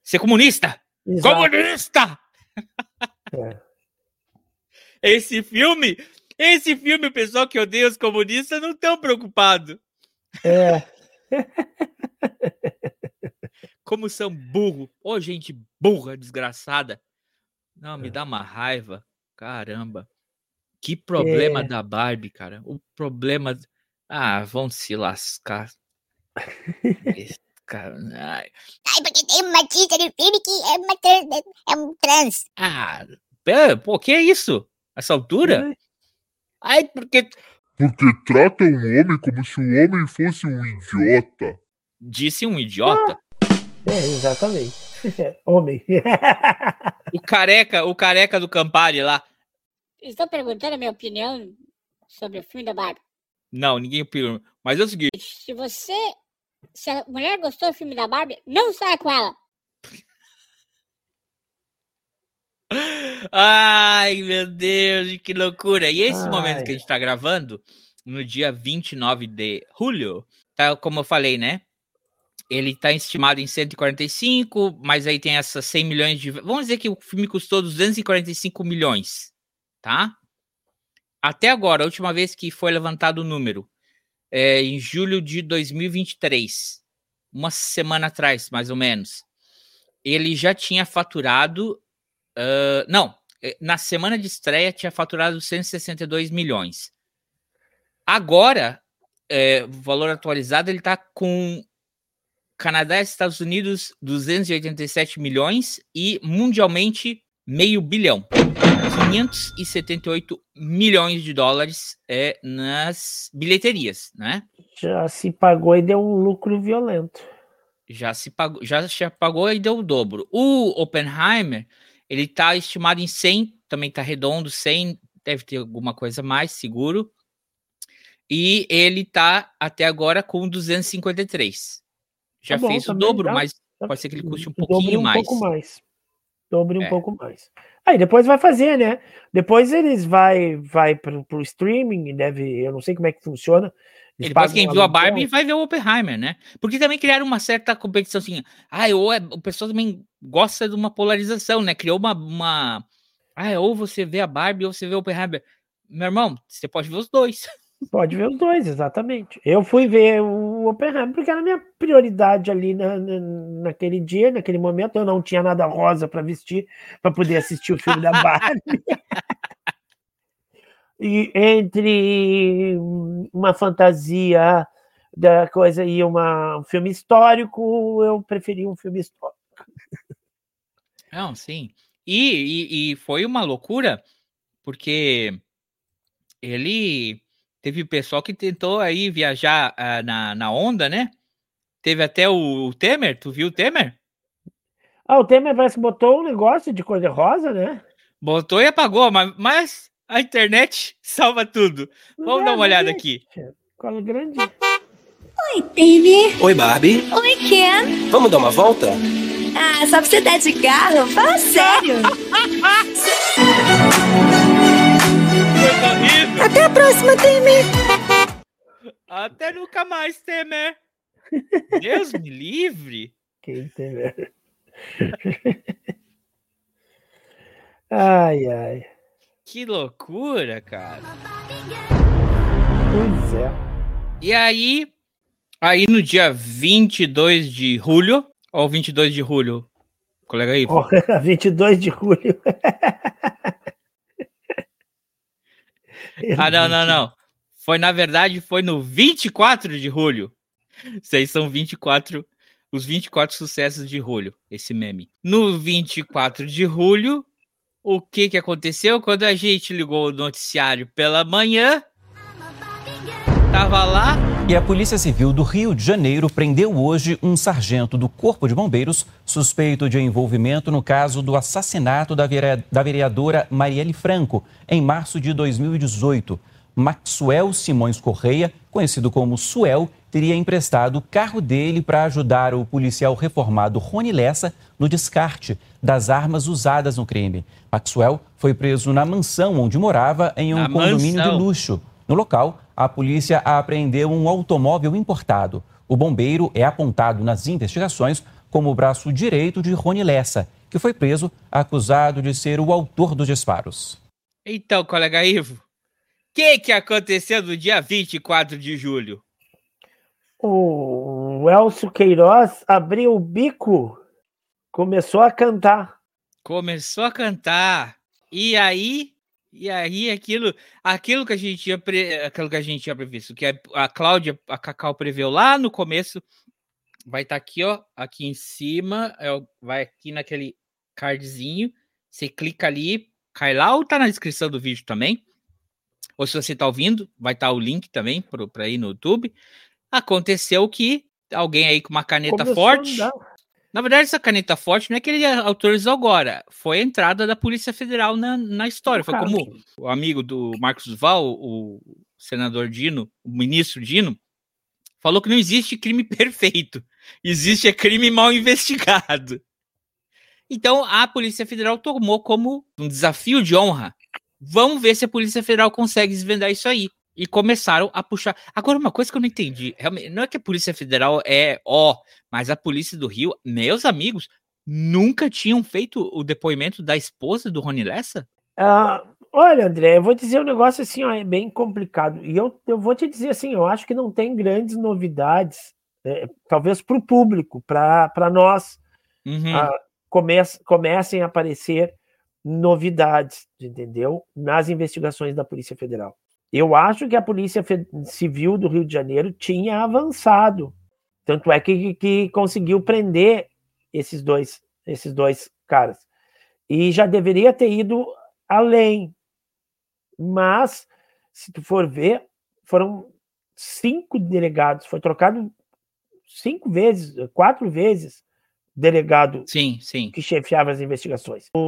ser comunista. Exato. Comunista! É. Esse filme... Esse filme, o pessoal que odeia os comunistas não estão preocupados. É. Como são burros. Ô, oh, gente burra, desgraçada. Não, me dá uma raiva. Caramba. Que problema é. da Barbie, cara. O problema... Ah, vão se lascar. Esse cara... Ai, porque tem uma artista no filme que é, uma... é um trans. Ah, pô, que é isso? Essa altura... É. Ai, porque... porque trata um homem como se o homem fosse um idiota. Disse um idiota? Ah. É, exatamente. Homem. O careca, o careca do Campari lá. Estão perguntando a minha opinião sobre o filme da Barbie. Não, ninguém opina. Mas é o seguinte. Se você... Se a mulher gostou do filme da Barbie, não saia com ela. Ai, meu Deus, que loucura. E esse Ai. momento que a gente tá gravando, no dia vinte e nove de julho, tá, como eu falei, né? Ele tá estimado em cento e quarenta e cinco, mas aí tem essas cem milhões de... Vamos dizer que o filme custou duzentos e quarenta e cinco milhões, tá? Até agora, a última vez que foi levantado o número, é, em julho de dois mil e vinte e três, uma semana atrás, mais ou menos, ele já tinha faturado... Uh, não, na semana de estreia tinha faturado cento e sessenta e dois milhões. Agora, é, o valor atualizado, ele tá com... Canadá e Estados Unidos, duzentos e oitenta e sete milhões e mundialmente meio bilhão. quinhentos e setenta e oito milhões de dólares é, nas bilheterias, né? Já se pagou e deu um lucro violento. Já se pagou, já se pagou e deu o dobro. O Oppenheimer, ele tá estimado em cem, também tá redondo, cem, deve ter alguma coisa mais, seguro. E ele tá até agora com duzentos e cinquenta e três. Já tá bom, fez o dobro, dá, mas pode ser que ele custe um pouquinho um mais. Pouco mais. Dobre um é. pouco mais. Aí depois vai fazer, né? Depois eles vai, vai pro, pro streaming, deve, eu não sei como é que funciona. Eles depois quem viu a Barbie vai ver o Oppenheimer, né? Porque também criaram uma certa competição assim, ah, ou é, o pessoal também gosta de uma polarização, né? Criou uma, uma... Ah, ou você vê a Barbie ou você vê o Oppenheimer. Meu irmão, você pode ver os dois. Pode ver os dois, exatamente. Eu fui ver o Oppenheimer porque era a minha prioridade ali na, na, naquele dia, naquele momento. Eu não tinha nada rosa para vestir, para poder assistir o filme da Barbie. E entre uma fantasia da coisa e uma, um filme histórico, eu preferi um filme histórico. Não, sim. E, e, e foi uma loucura, porque ele... Teve pessoal que tentou aí viajar uh, na, na onda, né? Teve até o, o Temer, tu viu o Temer? Ah, o Temer parece que botou um negócio de cor de rosa, né? Botou e apagou, mas, mas a internet salva tudo. Vamos é, dar uma olhada aqui. Cola grande. Oi, Temer. Oi, Barbie. Oi, Ken. Vamos dar uma volta? Ah, só pra você dar de carro? Fala sério. Até a próxima, Temer. Até nunca mais, Temer. Deus me livre. Quem Temer? Ai, ai. Que loucura, cara. Pois é. E aí, aí no dia vinte e dois de julho, ou vinte e dois de julho, colega aí. Oh, vinte e dois de julho. Ah, não, não, não. Foi, na verdade, foi no vinte e quatro de julho. Vocês são vinte e quatro, os vinte e quatro sucessos de julho, esse meme. No vinte e quatro de julho, o que que aconteceu? Quando a gente ligou o noticiário pela manhã, tava lá... E a Polícia Civil do Rio de Janeiro prendeu hoje um sargento do Corpo de Bombeiros suspeito de envolvimento no caso do assassinato da vereadora Marielle Franco em março de dois mil e dezoito. Maxwell Simões Correia, conhecido como Suel, teria emprestado o carro dele para ajudar o policial reformado Ronnie Lessa no descarte das armas usadas no crime. Maxwell foi preso na mansão onde morava em um condomínio de luxo. No local, a polícia apreendeu um automóvel importado. O bombeiro é apontado nas investigações como o braço direito de Ronnie Lessa, que foi preso acusado de ser o autor dos disparos. Então, colega Ivo, o que, que aconteceu no dia vinte e quatro de julho? O Élcio Queiroz abriu o bico, começou a cantar. Começou a cantar. E aí... E aí, aquilo, aquilo, que a gente tinha pre... aquilo que a gente tinha previsto, que a Cláudia, a Cacau preveu lá no começo, vai estar tá aqui, ó, aqui em cima, vai aqui naquele cardzinho, você clica ali, cai lá, ou tá na descrição do vídeo também, ou se você tá ouvindo, vai estar tá o link também para ir no YouTube. Aconteceu que alguém aí com uma caneta Começou forte... Na verdade, essa caneta forte não é que ele autorizou agora, foi a entrada da Polícia Federal na, na história. Foi como o amigo do Marcos do Val, o senador Dino, o ministro Dino, falou que não existe crime perfeito, existe crime mal investigado. Então, a Polícia Federal tomou como um desafio de honra. Vamos ver se a Polícia Federal consegue desvendar isso aí. E começaram a puxar. Agora, uma coisa que eu não entendi. Realmente, não é que a Polícia Federal é ó, mas a Polícia do Rio, meus amigos, nunca tinham feito o depoimento da esposa do Ronnie Lessa? Ah, olha, André, eu vou dizer um negócio assim, ó, é bem complicado. E eu, eu vou te dizer assim, eu acho que não tem grandes novidades, né, talvez para o público, para nós. Uhum. Ah, come, comecem a aparecer novidades, entendeu? Nas investigações da Polícia Federal. Eu acho que a Polícia Civil do Rio de Janeiro tinha avançado. Tanto é que, que conseguiu prender esses dois, esses dois caras. E já deveria ter ido além. Mas, se tu for ver, foram cinco delegados. Foi trocado cinco vezes, quatro vezes, delegado sim, sim. que chefiava as investigações. O,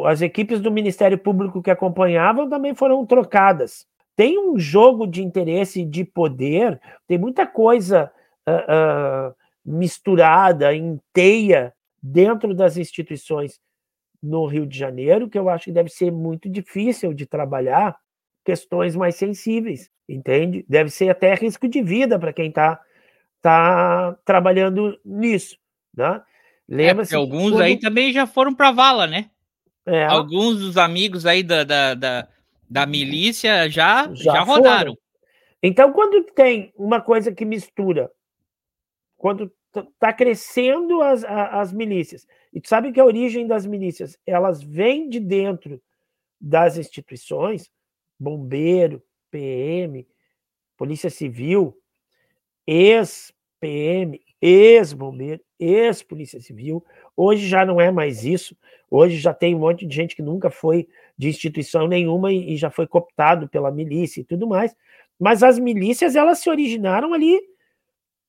o, as equipes do Ministério Público que acompanhavam também foram trocadas. Tem um jogo de interesse e de poder, tem muita coisa uh, uh, misturada, em teia, dentro das instituições no Rio de Janeiro, que eu acho que deve ser muito difícil de trabalhar questões mais sensíveis, entende? Deve ser até risco de vida para quem está tá trabalhando nisso, né? Lembra-se é, alguns quando... aí também já foram para a vala, né? É. Alguns dos amigos aí da... da, da... da milícia, já, já, já rodaram. Foram. Então, quando tem uma coisa que mistura, quando está crescendo as, a, as milícias, e tu sabe que a origem das milícias, elas vêm de dentro das instituições, bombeiro, P M, polícia civil, ex-P M, ex-bombeiro, ex-polícia civil, hoje já não é mais isso, hoje já tem um monte de gente que nunca foi de instituição nenhuma e, e já foi cooptado pela milícia e tudo mais, mas as milícias, elas se originaram ali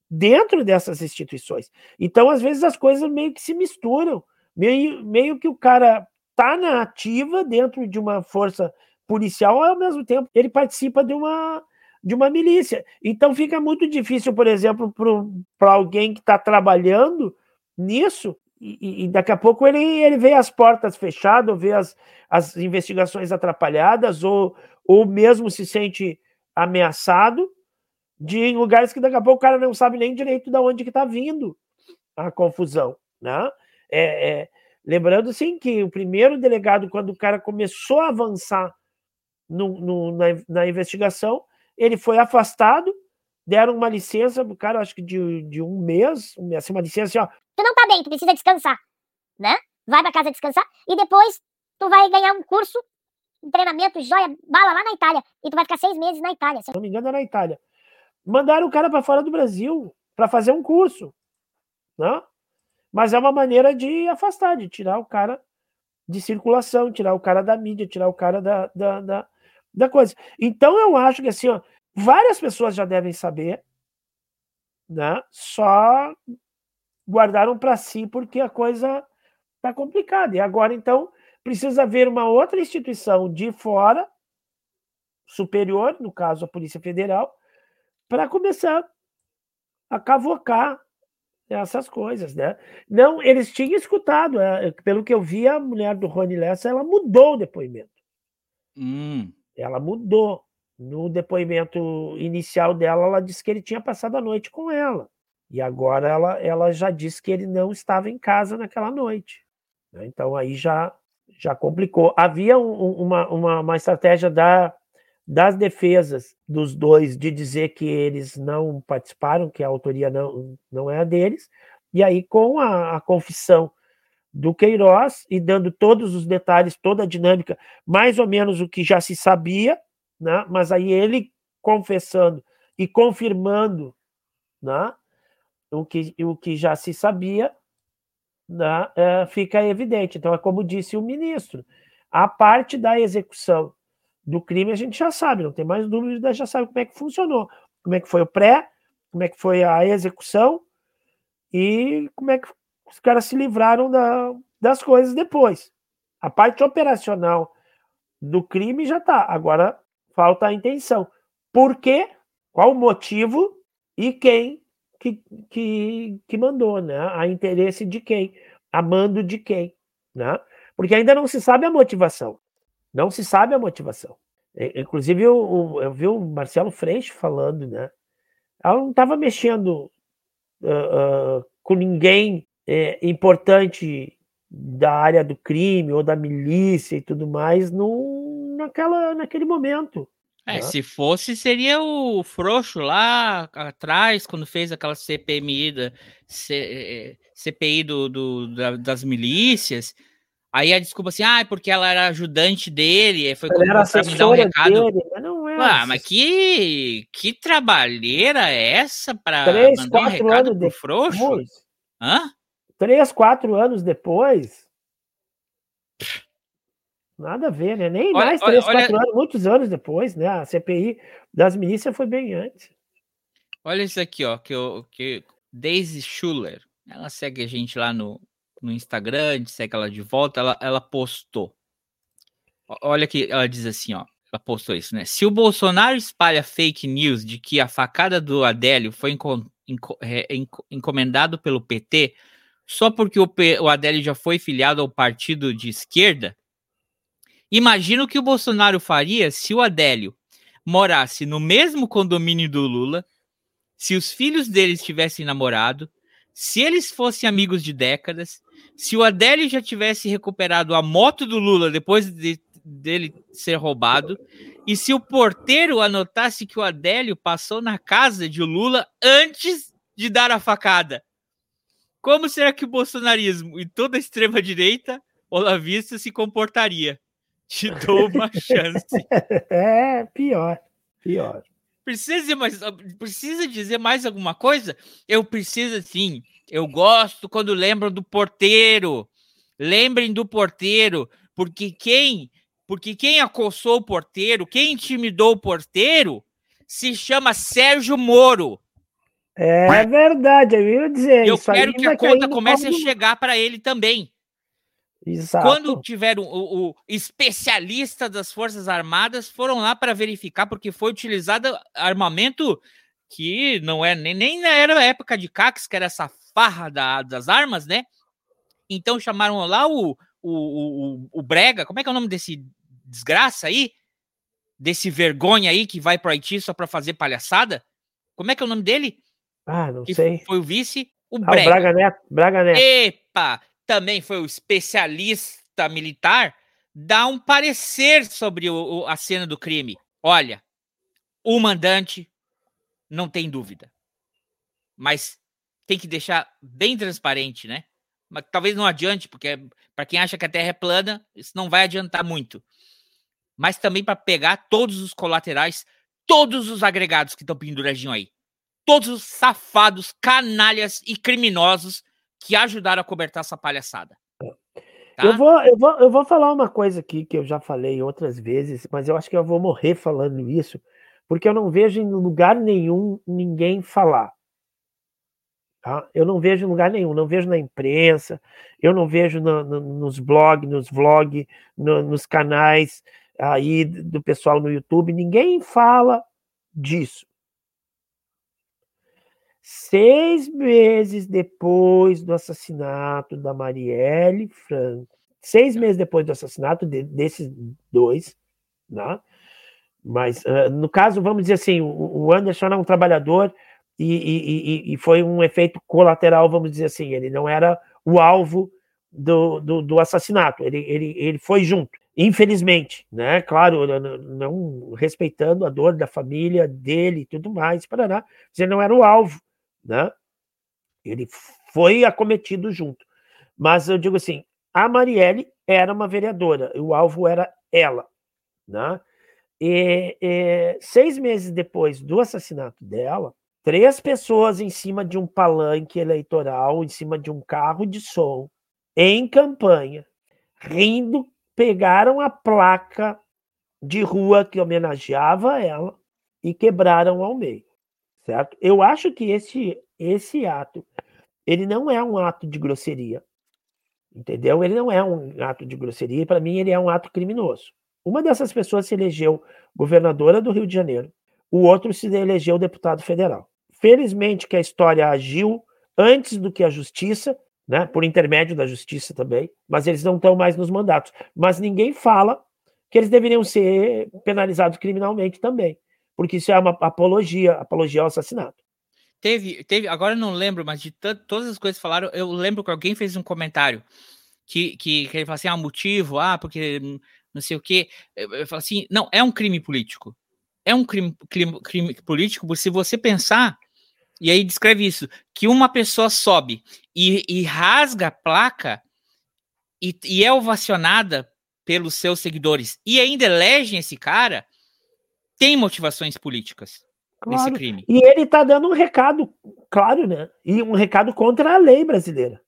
dentro dessas instituições, então às vezes as coisas meio que se misturam, meio, meio que o cara tá na ativa dentro de uma força policial, ao mesmo tempo ele participa de uma... de uma milícia. Então fica muito difícil, por exemplo, para alguém que está trabalhando nisso e, e daqui a pouco ele, ele vê as portas fechadas, ou vê as, as investigações atrapalhadas, ou, ou mesmo se sente ameaçado de lugares que daqui a pouco o cara não sabe nem direito de onde que está vindo a confusão, né? É, é, lembrando, sim, que o primeiro delegado, quando o cara começou a avançar no, no, na, na investigação, ele foi afastado, deram uma licença pro cara, acho que de, de um mês, assim, uma licença assim, ó. Tu não tá bem, tu precisa descansar, né? Vai pra casa descansar e depois tu vai ganhar um curso, um treinamento, joia, bala lá na Itália. E tu vai ficar seis meses na Itália. Se não me engano, é na Itália. Mandaram o cara pra fora do Brasil pra fazer um curso, né? Mas é uma maneira de afastar, de tirar o cara de circulação, tirar o cara da mídia, tirar o cara da... da, da... da coisa. Então eu acho que assim, ó, várias pessoas já devem saber, né? Só guardaram para si porque a coisa tá complicada. E agora então precisa haver uma outra instituição de fora, superior, no caso a Polícia Federal, para começar a cavocar essas coisas, né? Não, eles tinham escutado, né? Pelo que eu vi, a mulher do Ronnie Lessa, ela mudou o depoimento. Hum. Ela mudou. No depoimento inicial dela, ela disse que ele tinha passado a noite com ela. E agora ela, ela já disse que ele não estava em casa naquela noite. Então aí já, já complicou. Havia um, uma, uma, uma estratégia da, das defesas dos dois de dizer que eles não participaram, que a autoria não, não é a deles. E aí com a, a confissão do Queiroz, e dando todos os detalhes, toda a dinâmica, mais ou menos o que já se sabia, né? Mas aí ele confessando e confirmando, né? o, que, o que já se sabia, né? É, fica evidente. Então é como disse o ministro, a parte da execução do crime a gente já sabe, não tem mais dúvida, já sabe como é que funcionou, como é que foi o pré, como é que foi a execução e como é que os caras se livraram da, das coisas depois. A parte operacional do crime já está. Agora falta a intenção. Por quê? Qual o motivo? E quem que, que, que mandou, né? A interesse de quem? A mando de quem? Né? Porque ainda não se sabe a motivação. Não se sabe a motivação. Inclusive, eu, eu vi o Marcelo Freixo falando, né? Ela não estava mexendo uh, uh, com ninguém uh, importante da área do crime ou da milícia e tudo mais no, naquela, naquele momento. É, né? Se fosse, seria o Frouxo lá atrás, quando fez aquela C P M I da, C, CPI do, do, da, das milícias. Aí a desculpa assim, ah, é porque ela era ajudante dele, foi como me dar um recado. Dele, mas não é ah, mas que, que trabalheira é essa para mandar um recado pro Frouxo? Hã? Três, quatro anos depois. Nada a ver, né? Nem olha, mais três, olha, quatro olha... anos, muitos anos depois, né? A C P I das milícias foi bem antes. Olha isso aqui, ó, que, eu, que Daisy Schuller, ela segue a gente lá no no Instagram, a gente segue ela de volta, ela, ela postou. Olha que ela diz assim, ó, ela postou isso, né? Se o Bolsonaro espalha fake news de que a facada do Adélio foi enco, enco, é, enco, encomendado pelo P T, só porque o, P, o Adélio já foi filiado ao partido de esquerda, imagina o que o Bolsonaro faria se o Adélio morasse no mesmo condomínio do Lula, se os filhos deles tivessem namorado, se eles fossem amigos de décadas, se o Adélio já tivesse recuperado a moto do Lula depois de, dele ser roubado, e se o porteiro anotasse que o Adélio passou na casa de Lula antes de dar a facada. Como será que o bolsonarismo e toda a extrema-direita olavista se comportaria? Te dou uma chance. É, pior, pior. Precisa, mais, precisa dizer mais alguma coisa? Eu preciso, sim. Eu gosto quando lembram do porteiro. Lembrem do porteiro, porque quem, porque quem acossou o porteiro, quem intimidou o porteiro, se chama Sérgio Moro. É verdade, eu ia dizer. Eu isso quero que a conta comece como... a chegar para ele também. Exato. Quando tiveram o, o especialista das Forças Armadas, foram lá para verificar, porque foi utilizado armamento que não é nem, nem era a época de CACs, que era essa farra da, das armas, né? Então chamaram lá o, o, o, o Brega, como é que é o nome desse desgraça aí? Desse vergonha aí que vai pro Haiti só para fazer palhaçada? Como é que é o nome dele? Ah, não que sei. Foi o vice, o ah, Brega. O Braga Neto, Braga Neto. Epa! Também foi o especialista militar, dá um parecer sobre o, o, a cena do crime. Olha, o mandante não tem dúvida, mas tem que deixar bem transparente, né? Mas talvez não adiante, porque para quem acha que a Terra é plana, isso não vai adiantar muito. Mas também para pegar todos os colaterais, todos os agregados que estão penduradinhos aí. Todos os safados, canalhas e criminosos que ajudaram a cobertar essa palhaçada. Tá? Eu, vou, eu, vou, eu vou falar uma coisa aqui que eu já falei outras vezes, mas eu acho que eu vou morrer falando isso, porque eu não vejo em lugar nenhum ninguém falar. Tá? Eu não vejo em lugar nenhum, não vejo na imprensa, eu não vejo no, no, nos blogs, nos vlogs, no, nos canais aí do pessoal no YouTube, ninguém fala disso. Seis meses depois do assassinato da Marielle Franco, seis meses depois do assassinato de, desses dois, né? Mas uh, no caso, vamos dizer assim, o, o Anderson era um trabalhador e, e, e, e foi um efeito colateral, vamos dizer assim, ele não era o alvo do, do, do assassinato, ele, ele, ele foi junto, infelizmente, né? Claro, não, não respeitando a dor da família dele e tudo mais, paraná, ele não era o alvo, né? Ele foi acometido junto, mas eu digo assim, a Marielle era uma vereadora, o alvo era ela, né? E, e, seis meses depois do assassinato dela, três pessoas em cima de um palanque eleitoral, em cima de um carro de som, em campanha, rindo, pegaram a placa de rua que homenageava ela e quebraram ao meio. Certo? Eu acho que esse, esse ato ele não é um ato de grosseria, entendeu? Ele não é um ato de grosseria, para mim ele é um ato criminoso. Uma dessas pessoas se elegeu governadora do Rio de Janeiro, o outro se elegeu deputado federal. Felizmente que a história agiu antes do que a justiça, né, por intermédio da justiça também, mas eles não estão mais nos mandatos. Mas ninguém fala que eles deveriam ser penalizados criminalmente também, porque isso é uma apologia, apologia ao assassinato. Teve, teve, agora eu não lembro, mas de t- todas as coisas que falaram, eu lembro que alguém fez um comentário que, que, que ele falou assim, ah, motivo, ah, porque não sei o quê. Eu, eu falo assim, não, é um crime político. É um crime, crime, crime político, se você pensar, e aí descreve isso, que uma pessoa sobe e, e rasga a placa e, e é ovacionada pelos seus seguidores e ainda elegem esse cara, tem motivações políticas. Claro. Nesse crime. E ele está dando um recado, claro, né? E um recado contra a lei brasileira.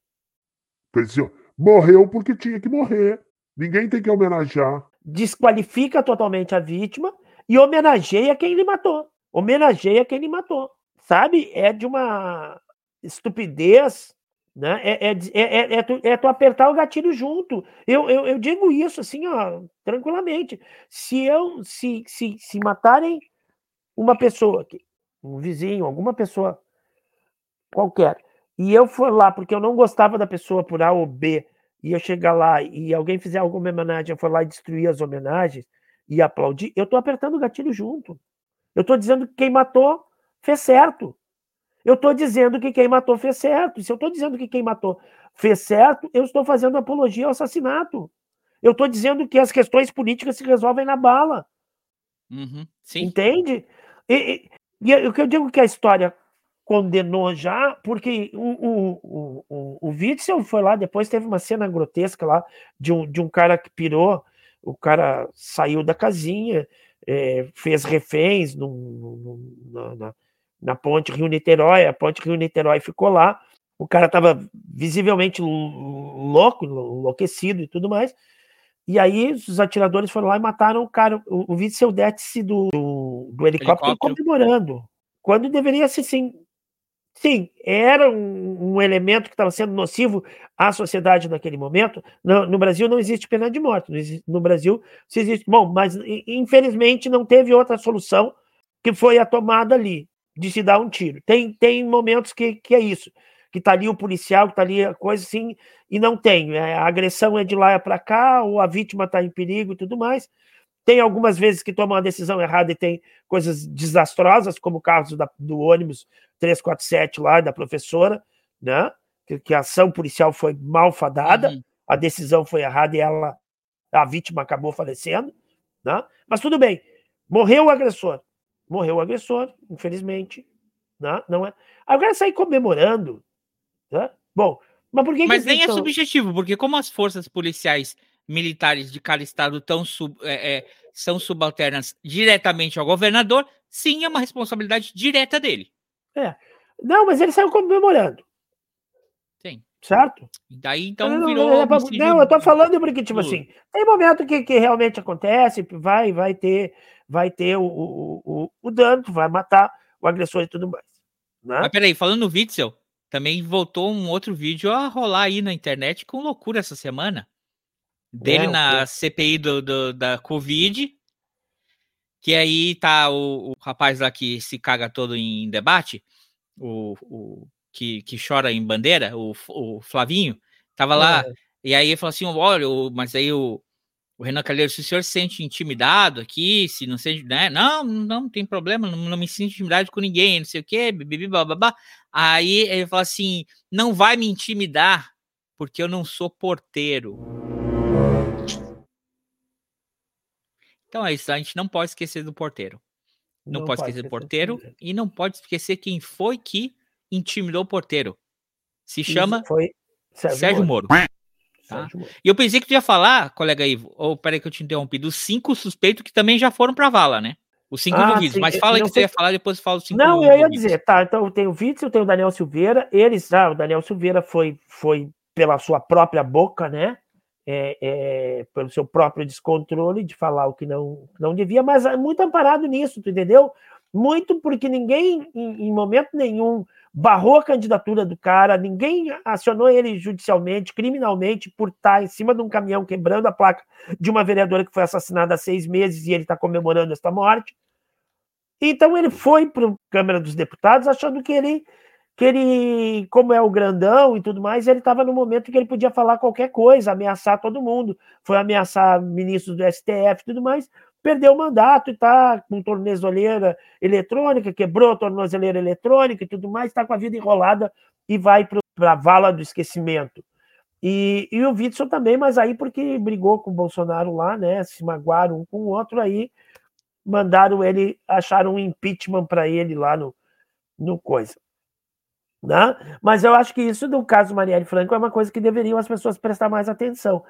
Morreu porque tinha que morrer. Ninguém tem que homenagear. Desqualifica totalmente a vítima e homenageia quem lhe matou. Homenageia quem lhe matou. Sabe? É de uma estupidez, né? É, é, é, é, tu, é tu apertar o gatilho junto. Eu, eu, eu digo isso assim, ó, tranquilamente. Se eu, se, se, se matarem uma pessoa, um vizinho, alguma pessoa qualquer, e eu for lá porque eu não gostava da pessoa por A ou B, e eu chegar lá e alguém fizer alguma homenagem, eu for lá e destruir as homenagens e aplaudir, eu estou apertando o gatilho junto. Eu estou dizendo que quem matou fez certo. Eu estou dizendo que quem matou fez certo. Se eu estou dizendo que quem matou fez certo, eu estou fazendo apologia ao assassinato. Eu estou dizendo que as questões políticas se resolvem na bala. Uhum, sim. Entende? E, e, e eu digo que a história condenou já, porque o, o, o, o Witzel foi lá, depois teve uma cena grotesca lá de um, de um cara que pirou, o cara saiu da casinha, é, fez reféns no, no, no, na, na ponte Rio-Niterói, a ponte Rio-Niterói ficou lá, o cara estava visivelmente louco, enlouquecido e tudo mais, e aí os atiradores foram lá e mataram o cara, o, o Witzel desce do, do, do helicóptero, helicóptero comemorando, quando deveria ser sim, sim, era um, um elemento que estava sendo nocivo à sociedade naquele momento. No, no Brasil não existe pena de morte, no, no Brasil se existe, bom, mas infelizmente não teve outra solução que foi a tomada ali, de se dar um tiro. Tem, tem momentos que, que é isso, que tá ali o policial, que tá ali a coisa assim, e não tem. A agressão é de lá para cá, ou a vítima tá em perigo e tudo mais. Tem algumas vezes que toma uma decisão errada e tem coisas desastrosas, como o caso da, do ônibus três quatro sete lá, da professora, né? Que, que a ação policial foi malfadada, uhum. A decisão foi errada e ela, a vítima acabou falecendo, né? Mas tudo bem, morreu o agressor. Morreu o agressor, infelizmente. Né? Não é... Agora sair comemorando... Tá? Bom, mas por que mas que nem estão... é subjetivo, porque como as forças policiais militares de cada estado tão sub, é, é, são subalternas diretamente ao governador, sim, é uma responsabilidade direta dele. É. Não, mas eles saíram comemorando. Sim. Certo? Daí então não, virou... Não, não, não, não, eu tô falando porque, tipo assim, tem momento que, que realmente acontece, vai, vai ter, vai ter o, o, o, o dano, vai matar o agressor e tudo mais. Né? Mas peraí, falando no Witzel, também voltou um outro vídeo a rolar aí na internet com loucura essa semana. Dele é, na é. C P I do, do, da Covid. Que aí tá o, o rapaz lá que se caga todo em debate, o, o, que, que chora em bandeira, o, o Flavinho, tava lá. É. E aí ele falou assim, olha, mas aí o, o Renan Calheiro, se o senhor se sente intimidado aqui, se não sente, né? Não, não tem problema, não, não me sinto intimidado com ninguém, não sei o quê, bibi, bababá. Aí ele fala assim, não vai me intimidar, porque eu não sou porteiro. Então é isso, a gente não pode esquecer do porteiro. Não, não pode esquecer do porteiro e não pode esquecer quem foi que intimidou o porteiro. Se chama Sérgio, Sérgio Moro. Moro. Tá? E eu pensei que tu ia falar, colega Ivo, ou oh, peraí que eu te interrompi, dos cinco suspeitos que também já foram pra vala, né? Os cinco ah, envolvidos, sim. Mas fala aí que você ia falar, depois fala os cinco Não, envolvidos. Eu ia dizer, tá, então tem o Witzel, tem o Daniel Silveira, eles, ah, o Daniel Silveira foi, foi pela sua própria boca, né? É, é, pelo seu próprio descontrole de falar o que não, não devia, mas muito amparado nisso, tu entendeu? Muito porque ninguém, em, em momento nenhum, barrou a candidatura do cara, ninguém acionou ele judicialmente, criminalmente, por estar em cima de um caminhão quebrando a placa de uma vereadora que foi assassinada há seis meses e ele está comemorando esta morte. Então ele foi para a Câmara dos Deputados achando que ele, que ele, como é o grandão e tudo mais, ele estava no momento que ele podia falar qualquer coisa, ameaçar todo mundo, foi ameaçar ministros do S T F e tudo mais, perdeu o mandato e está com tornozeleira eletrônica, quebrou a tornozeleira eletrônica e tudo mais, está com a vida enrolada e vai para a vala do esquecimento. E, e o Witzel também, mas aí porque brigou com o Bolsonaro lá, né, se magoaram um com o outro, aí mandaram ele, acharam um impeachment para ele lá no, no coisa. Né? Mas eu acho que isso do caso Marielle Franco é uma coisa que deveriam as pessoas prestar mais atenção.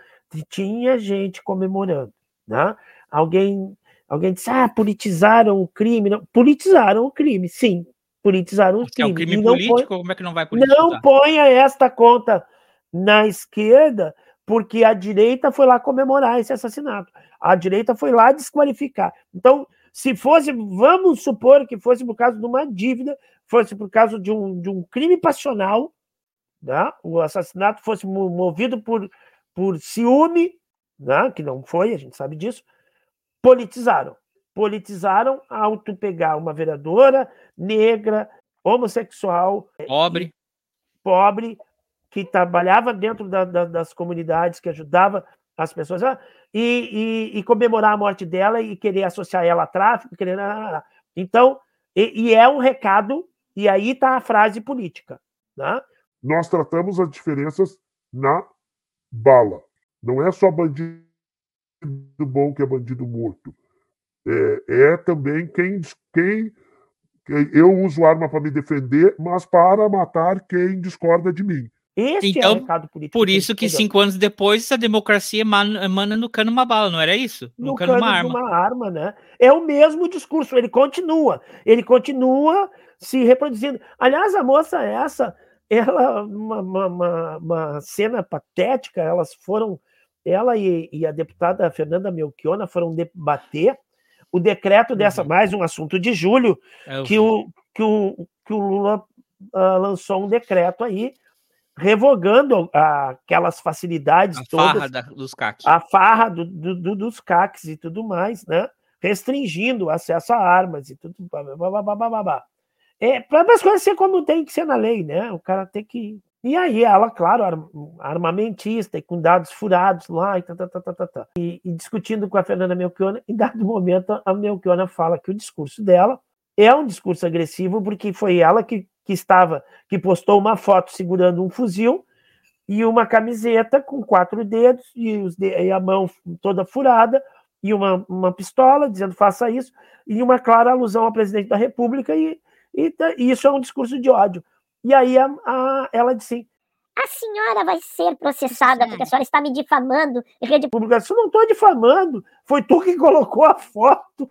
Tinha gente comemorando, né? Alguém, alguém disse, ah, politizaram o crime. Não, politizaram o crime, sim. Politizaram o crime. É um crime não político? Põe, como é que não vai politizar? Não ponha esta conta na esquerda, porque a direita foi lá comemorar esse assassinato. A direita foi lá desqualificar. Então, se fosse, vamos supor que fosse por causa de uma dívida, fosse por causa de um, de um crime passional, né? O assassinato fosse movido por, por ciúme, né? Que não foi, a gente sabe disso, Politizaram. Politizaram ao tu pegar uma vereadora negra, homossexual, pobre, e, pobre que trabalhava dentro da, da, das comunidades, que ajudava as pessoas, e, e, e comemorar a morte dela e querer associar ela a tráfico. Querer... Então, e, e é um recado, e aí está a frase política. Né? Nós tratamos as diferenças na bala. Não é só bandido do bom que é bandido morto, é, é também quem, quem, quem eu uso arma para me defender, mas para matar quem discorda de mim. Esse então, é o recado político. Por isso que cinco anos depois essa democracia emana, emana no cano uma bala, não era isso? No, no cano, cano uma, de uma arma. arma, né? É o mesmo discurso, ele continua, ele continua se reproduzindo. Aliás, a moça essa, ela uma, uma, uma cena patética, elas foram Ela e, e a deputada Fernanda Melchionna foram debater o decreto dessa, uhum. mais um assunto de julho, é, que, o, que, o, que o Lula uh, lançou um decreto aí, revogando a, aquelas facilidades a todas. Farra da, dos caques. A farra do, do, do, dos caques e tudo mais, né? Restringindo o acesso a armas e tudo. É, para as coisas ser como tem que ser na lei, né? O cara tem que. E aí ela, claro, armamentista e com dados furados lá e tá, tá, tá, tá, tá. E, e discutindo com a Fernanda Melchionna, em dado momento a Melchionna fala que o discurso dela é um discurso agressivo porque foi ela que, que estava, que postou uma foto segurando um fuzil e uma camiseta com quatro dedos e, os de, e a mão toda furada e uma, uma pistola dizendo faça isso e uma clara alusão ao presidente da República e, e, e isso é um discurso de ódio. E aí a, a, ela disse: a senhora vai ser processada porque a senhora está me difamando. Em rede pública, eu não estou difamando. Foi tu que colocou a foto.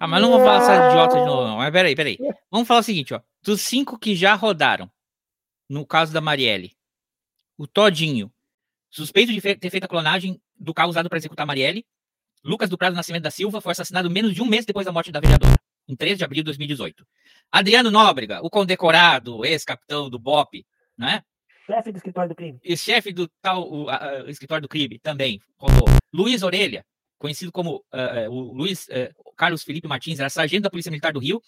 Ah, mas não vou falar essa idiota de novo, não. Mas peraí, peraí. Vamos falar o seguinte, ó. Dos cinco que já rodaram, no caso da Marielle, o Todinho, suspeito de fe- ter feito a clonagem do carro usado para executar a Marielle, Lucas do Prado Nascimento da Silva foi assassinado menos de um mês depois da morte da vereadora, em três de abril de dois mil e dezoito. Adriano Nóbrega, o condecorado ex-capitão do B O P, né? Chefe do escritório do crime. E chefe do tal o, a, o escritório do crime também rodou. Luiz Orelha, conhecido como uh, o Luiz uh, Carlos Felipe Martins, era sargento da Polícia Militar do Rio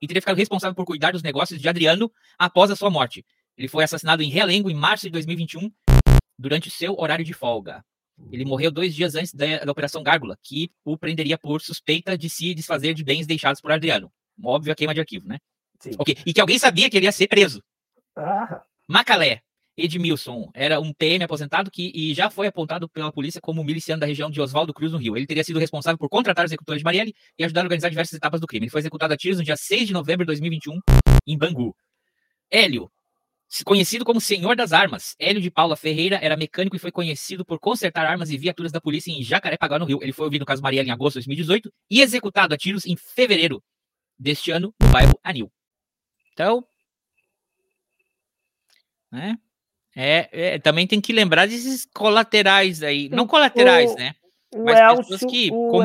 e teria ficado responsável por cuidar dos negócios de Adriano após a sua morte. Ele foi assassinado em Realengo em março de dois mil e vinte e um durante o seu horário de folga. Ele morreu dois dias antes da, da Operação Gárgula, que o prenderia por suspeita de se desfazer de bens deixados por Adriano. Óbvio, a queima de arquivo, né? Sim. Okay. E que alguém sabia que ele ia ser preso. Ah. Macalé, Edmilson, era um P M aposentado que e já foi apontado pela polícia como miliciano da região de Oswaldo Cruz, no Rio. Ele teria sido responsável por contratar os executores de Marielle e ajudar a organizar diversas etapas do crime. Ele foi executado a tiros no dia seis de novembro de dois mil e vinte e um, em Bangu. Hélio, conhecido como Senhor das Armas, Hélio de Paula Ferreira era mecânico e foi conhecido por consertar armas e viaturas da polícia em Jacarepaguá, no Rio. Ele foi ouvido no caso Marielle em agosto de dois mil e dezoito e executado a tiros em fevereiro deste ano no bairro Anil. Então, né? É, é, também tem que lembrar desses colaterais aí. Não colaterais, o, né? Mas Elcio, pessoas que o com...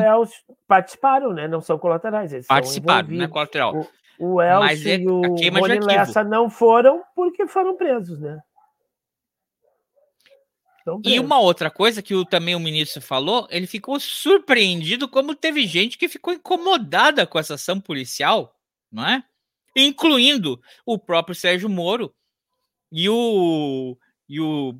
participaram, né? Não são colaterais. Eles participaram, não é colateral. O... O Elcio é, e o Ronnie Lessa não foram porque foram presos, né? Presos. E uma outra coisa que o, também o ministro falou, ele ficou surpreendido como teve gente que ficou incomodada com essa ação policial, não é? Incluindo o próprio Sérgio Moro e o, e o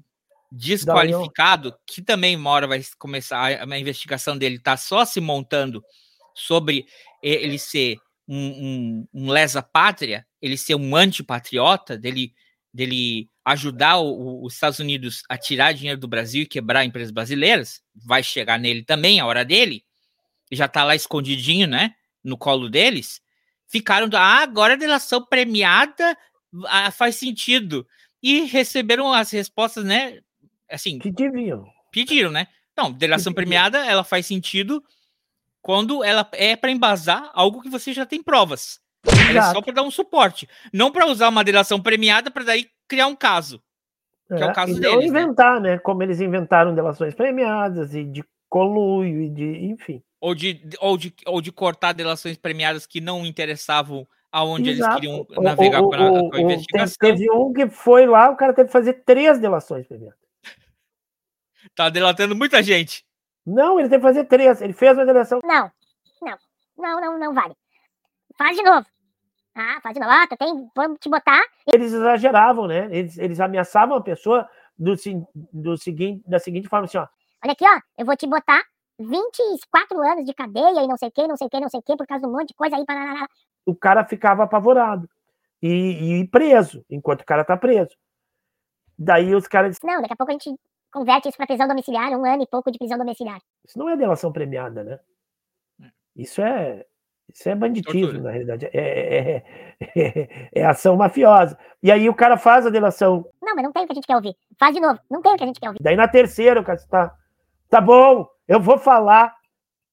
desqualificado, Daniel, que também uma hora vai começar, a investigação dele está só se montando sobre ele ser um, um, um lesa-pátria, ele ser um antipatriota, dele, dele ajudar o, os Estados Unidos a tirar dinheiro do Brasil e quebrar empresas brasileiras, vai chegar nele também, a hora dele, já está lá escondidinho, né, no colo deles. Ficaram, ah, agora a delação premiada ah, faz sentido. E receberam as respostas, né? Assim, que deviam. Pediram, né? Não, delação premiada, ela faz sentido quando ela é para embasar algo que você já tem provas. Ela é só para dar um suporte. Não para usar uma delação premiada para daí criar um caso. É, que é o caso e deles. Ou inventar, né? né? Como eles inventaram delações premiadas e de coluio e de, enfim. Ou de, ou, de, ou de cortar delações premiadas que não interessavam aonde Exato. Eles queriam navegar o, o, pra, o, com a investigação. Teve um que foi lá, o cara teve que fazer três delações premiadas. Tá delatando muita gente. Não, ele teve que fazer três. Ele fez uma delação. Não, não, não, não, não vale. Faz de novo. Ah, faz de novo. Ah, tem, vamos te botar. Eles exageravam, né? Eles, eles ameaçavam a pessoa do, do seguinte, da seguinte forma, assim, ó. Olha aqui, ó, eu vou te botar vinte e quatro anos de cadeia e não sei o que, não sei o que, não sei o que, por causa de um monte de coisa aí. Parará. O cara ficava apavorado e, e preso, enquanto o cara tá preso. Daí os caras disseram, não, daqui a pouco a gente converte isso pra prisão domiciliar, um ano e pouco de prisão domiciliar. Isso não é delação premiada, né? Isso é, isso é banditismo, tortura. Na realidade. É, é, é, é ação mafiosa. E aí o cara faz a delação. Não, mas não tem o que a gente quer ouvir. Faz de novo. Não tem o que a gente quer ouvir. Daí na terceira o cara tá, tá bom, eu vou falar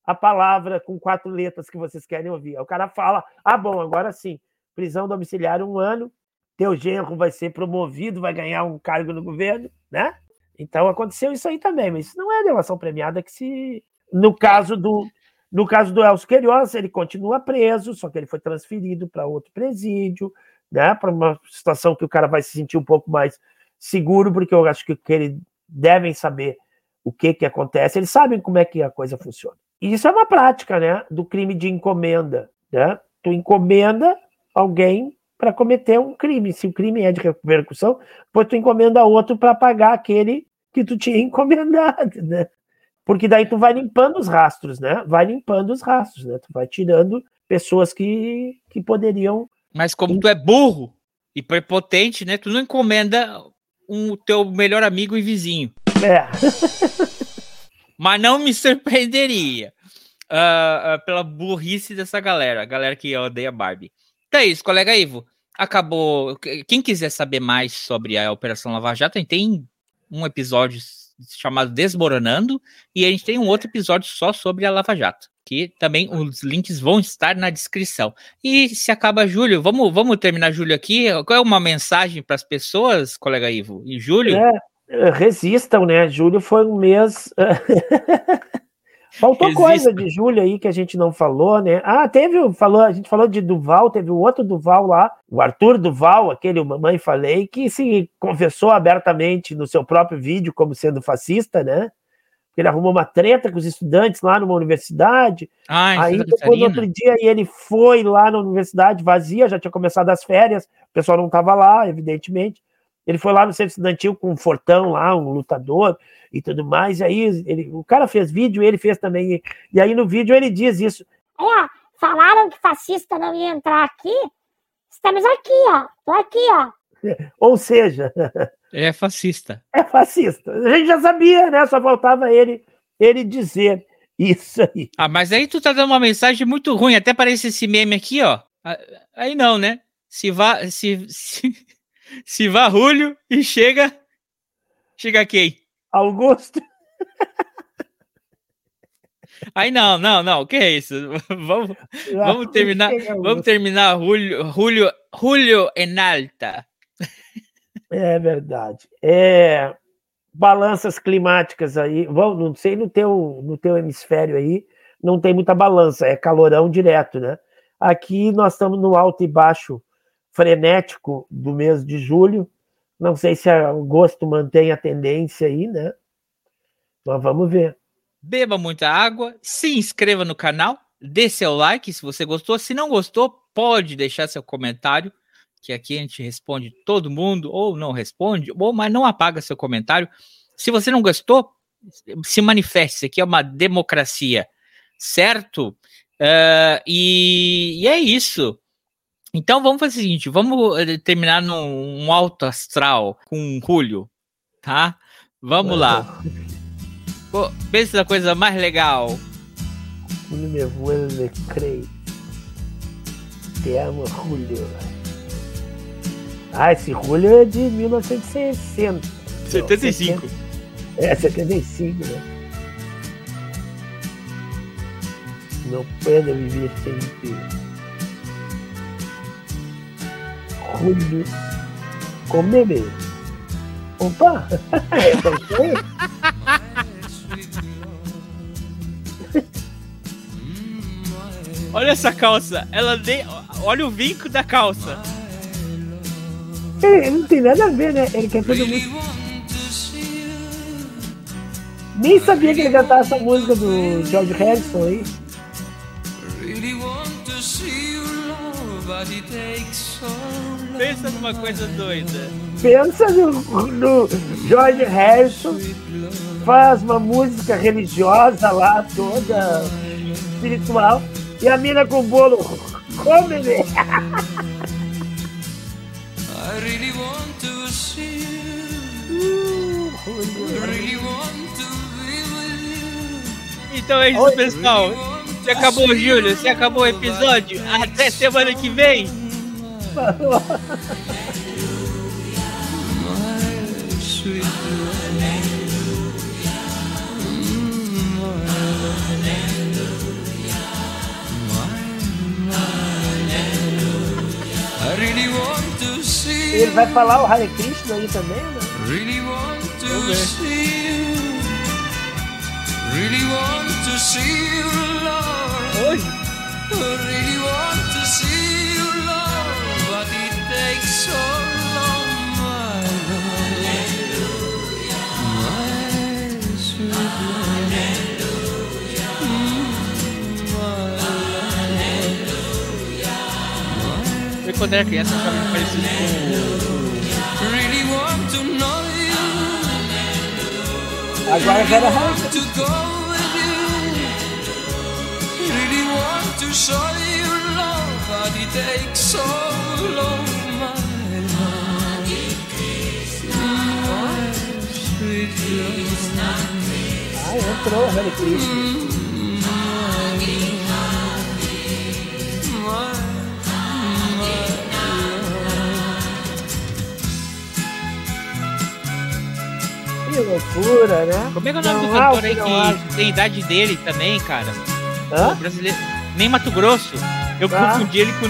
a palavra com quatro letras que vocês querem ouvir. O cara fala, ah, bom, agora sim, prisão domiciliar um ano, teu genro vai ser promovido, vai ganhar um cargo no governo, né? Então aconteceu isso aí também, mas isso não é delação premiada que se... No caso do, no caso do Élcio Queiroz, ele continua preso, só que ele foi transferido para outro presídio, né? Para uma situação que o cara vai se sentir um pouco mais seguro, porque eu acho que, que eles devem saber o que que acontece, eles sabem como é que a coisa funciona. E isso é uma prática, né, do crime de encomenda, né? Tu encomenda alguém para cometer um crime. Se o crime é de repercussão, depois tu encomenda outro para pagar aquele que tu tinha encomendado, né? Porque daí tu vai limpando os rastros, né? Vai limpando os rastros, né? Tu vai tirando pessoas que, que poderiam... Mas como tu é burro e prepotente, né? Tu não encomenda o teu melhor amigo e vizinho. É. Mas não me surpreenderia uh, uh, pela burrice dessa galera, a galera que odeia Barbie. Então é isso, colega Ivo. Acabou. Quem quiser saber mais sobre a Operação Lava Jato, a gente tem um episódio chamado Desmoronando e a gente tem um outro episódio só sobre a Lava Jato, que também os links vão estar na descrição. E se acaba Júlio, vamos, vamos terminar Júlio aqui. Qual é uma mensagem para as pessoas, colega Ivo? E Júlio? É. Resistam, né? Julho foi um mês. Faltou Resistam. Coisa de julho aí que a gente não falou, né? Ah, teve, falou, a gente falou de Duval, teve o outro Duval lá, o Arthur Duval, aquele o Mamãe Falei, que se confessou abertamente no seu próprio vídeo como sendo fascista, né? Ele arrumou uma treta com os estudantes lá numa universidade. Ah, aí depois, no outro dia, ele foi lá na universidade vazia, já tinha começado as férias, o pessoal não estava lá, evidentemente. Ele foi lá no centro estudantil com um fortão lá, um lutador e tudo mais. E aí ele, o cara fez vídeo, ele fez também. E aí no vídeo ele diz isso. Ó, falaram que fascista não ia entrar aqui. Estamos aqui, ó. Tô aqui, ó. Ou seja... É fascista. É fascista. A gente já sabia, né? Só faltava ele, ele dizer isso aí. Ah, mas aí tu tá dando uma mensagem muito ruim. Até parece esse meme aqui, ó. Aí não, né? Se vá... Se... se... Se vá Julho e chega. Chega quem? Augusto. Aí não, não, não. O que é isso? Vamos, vamos terminar. Vamos terminar Julho, Julho, Julho em alta. É verdade. É, balanças climáticas aí. Bom, não sei no teu, no teu hemisfério aí, não tem muita balança. É calorão direto, né? Aqui nós estamos no alto e baixo frenético do mês de julho. Não sei se agosto mantém a tendência aí, né? Nós vamos ver. Beba muita água, se inscreva no canal, dê seu like se você gostou. Se não gostou, pode deixar seu comentário, que aqui a gente responde todo mundo, ou não responde, ou, mas não apaga seu comentário. Se você não gostou, se manifeste. Isso aqui é uma democracia, certo? Uh, e, e é isso. Então vamos fazer o seguinte, vamos terminar num um alto astral com um Julio, tá? Vamos lá. Pô, pensa na coisa mais legal. Julio me vuelve crazy. Te amo, Julio. Ah, esse Julio é de mil novecentos e sessenta. setenta e cinco. É, setenta e cinco, né? Não pena viver sem ti. Julio com bebê. Opa! É olha essa calça. Ela de... Olha o vinco da calça. Ele não tem nada a ver, né? Ele quer fazer muito. Nem sabia que ele cantava essa música do George Harrison aí. Pensa numa coisa doida. Pensa no, no George Harrison, faz uma música religiosa lá, toda espiritual, e a mina com o bolo. Come, bebê! I really want to see you. I really want to be with you. Então é isso, pessoal. Se acabou, Júlio. Se acabou o episódio. Até semana que vem. Falou. Ele vai falar o Hare Krishna aí também, né? Really want to see you. Really want to see you, Lord. Really want to see you, Lord. But it takes so long, my Lord. Hallelujah. My sweet Lord. Eu quando era criança eu achava parecido com... Really want to know you. Agora já era hard. Really want to show you love, but it takes so long, my love. My sweet love. Ai, entrou o Hare Krishna. Que loucura, né? Como é que é o nome não, do cantor aí que tem idade dele também, cara? Hã? O brasileiro... Nem Mato Grosso. Eu ah. confundi ele com...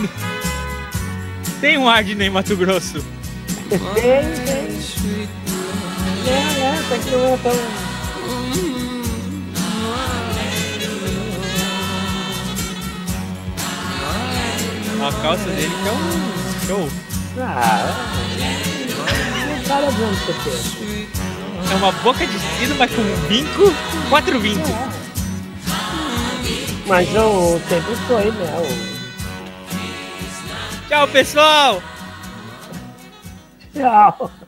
Tem um ar de Nem Mato Grosso. Tem, tem. É, é, tá aqui não é tão... A calça dele que é um show. Ah, é. O cara vendo o que você é uma boca de sino, mas com um vinco, quatro vincos. Mas eu sempre foi, né? Tchau, pessoal! Tchau!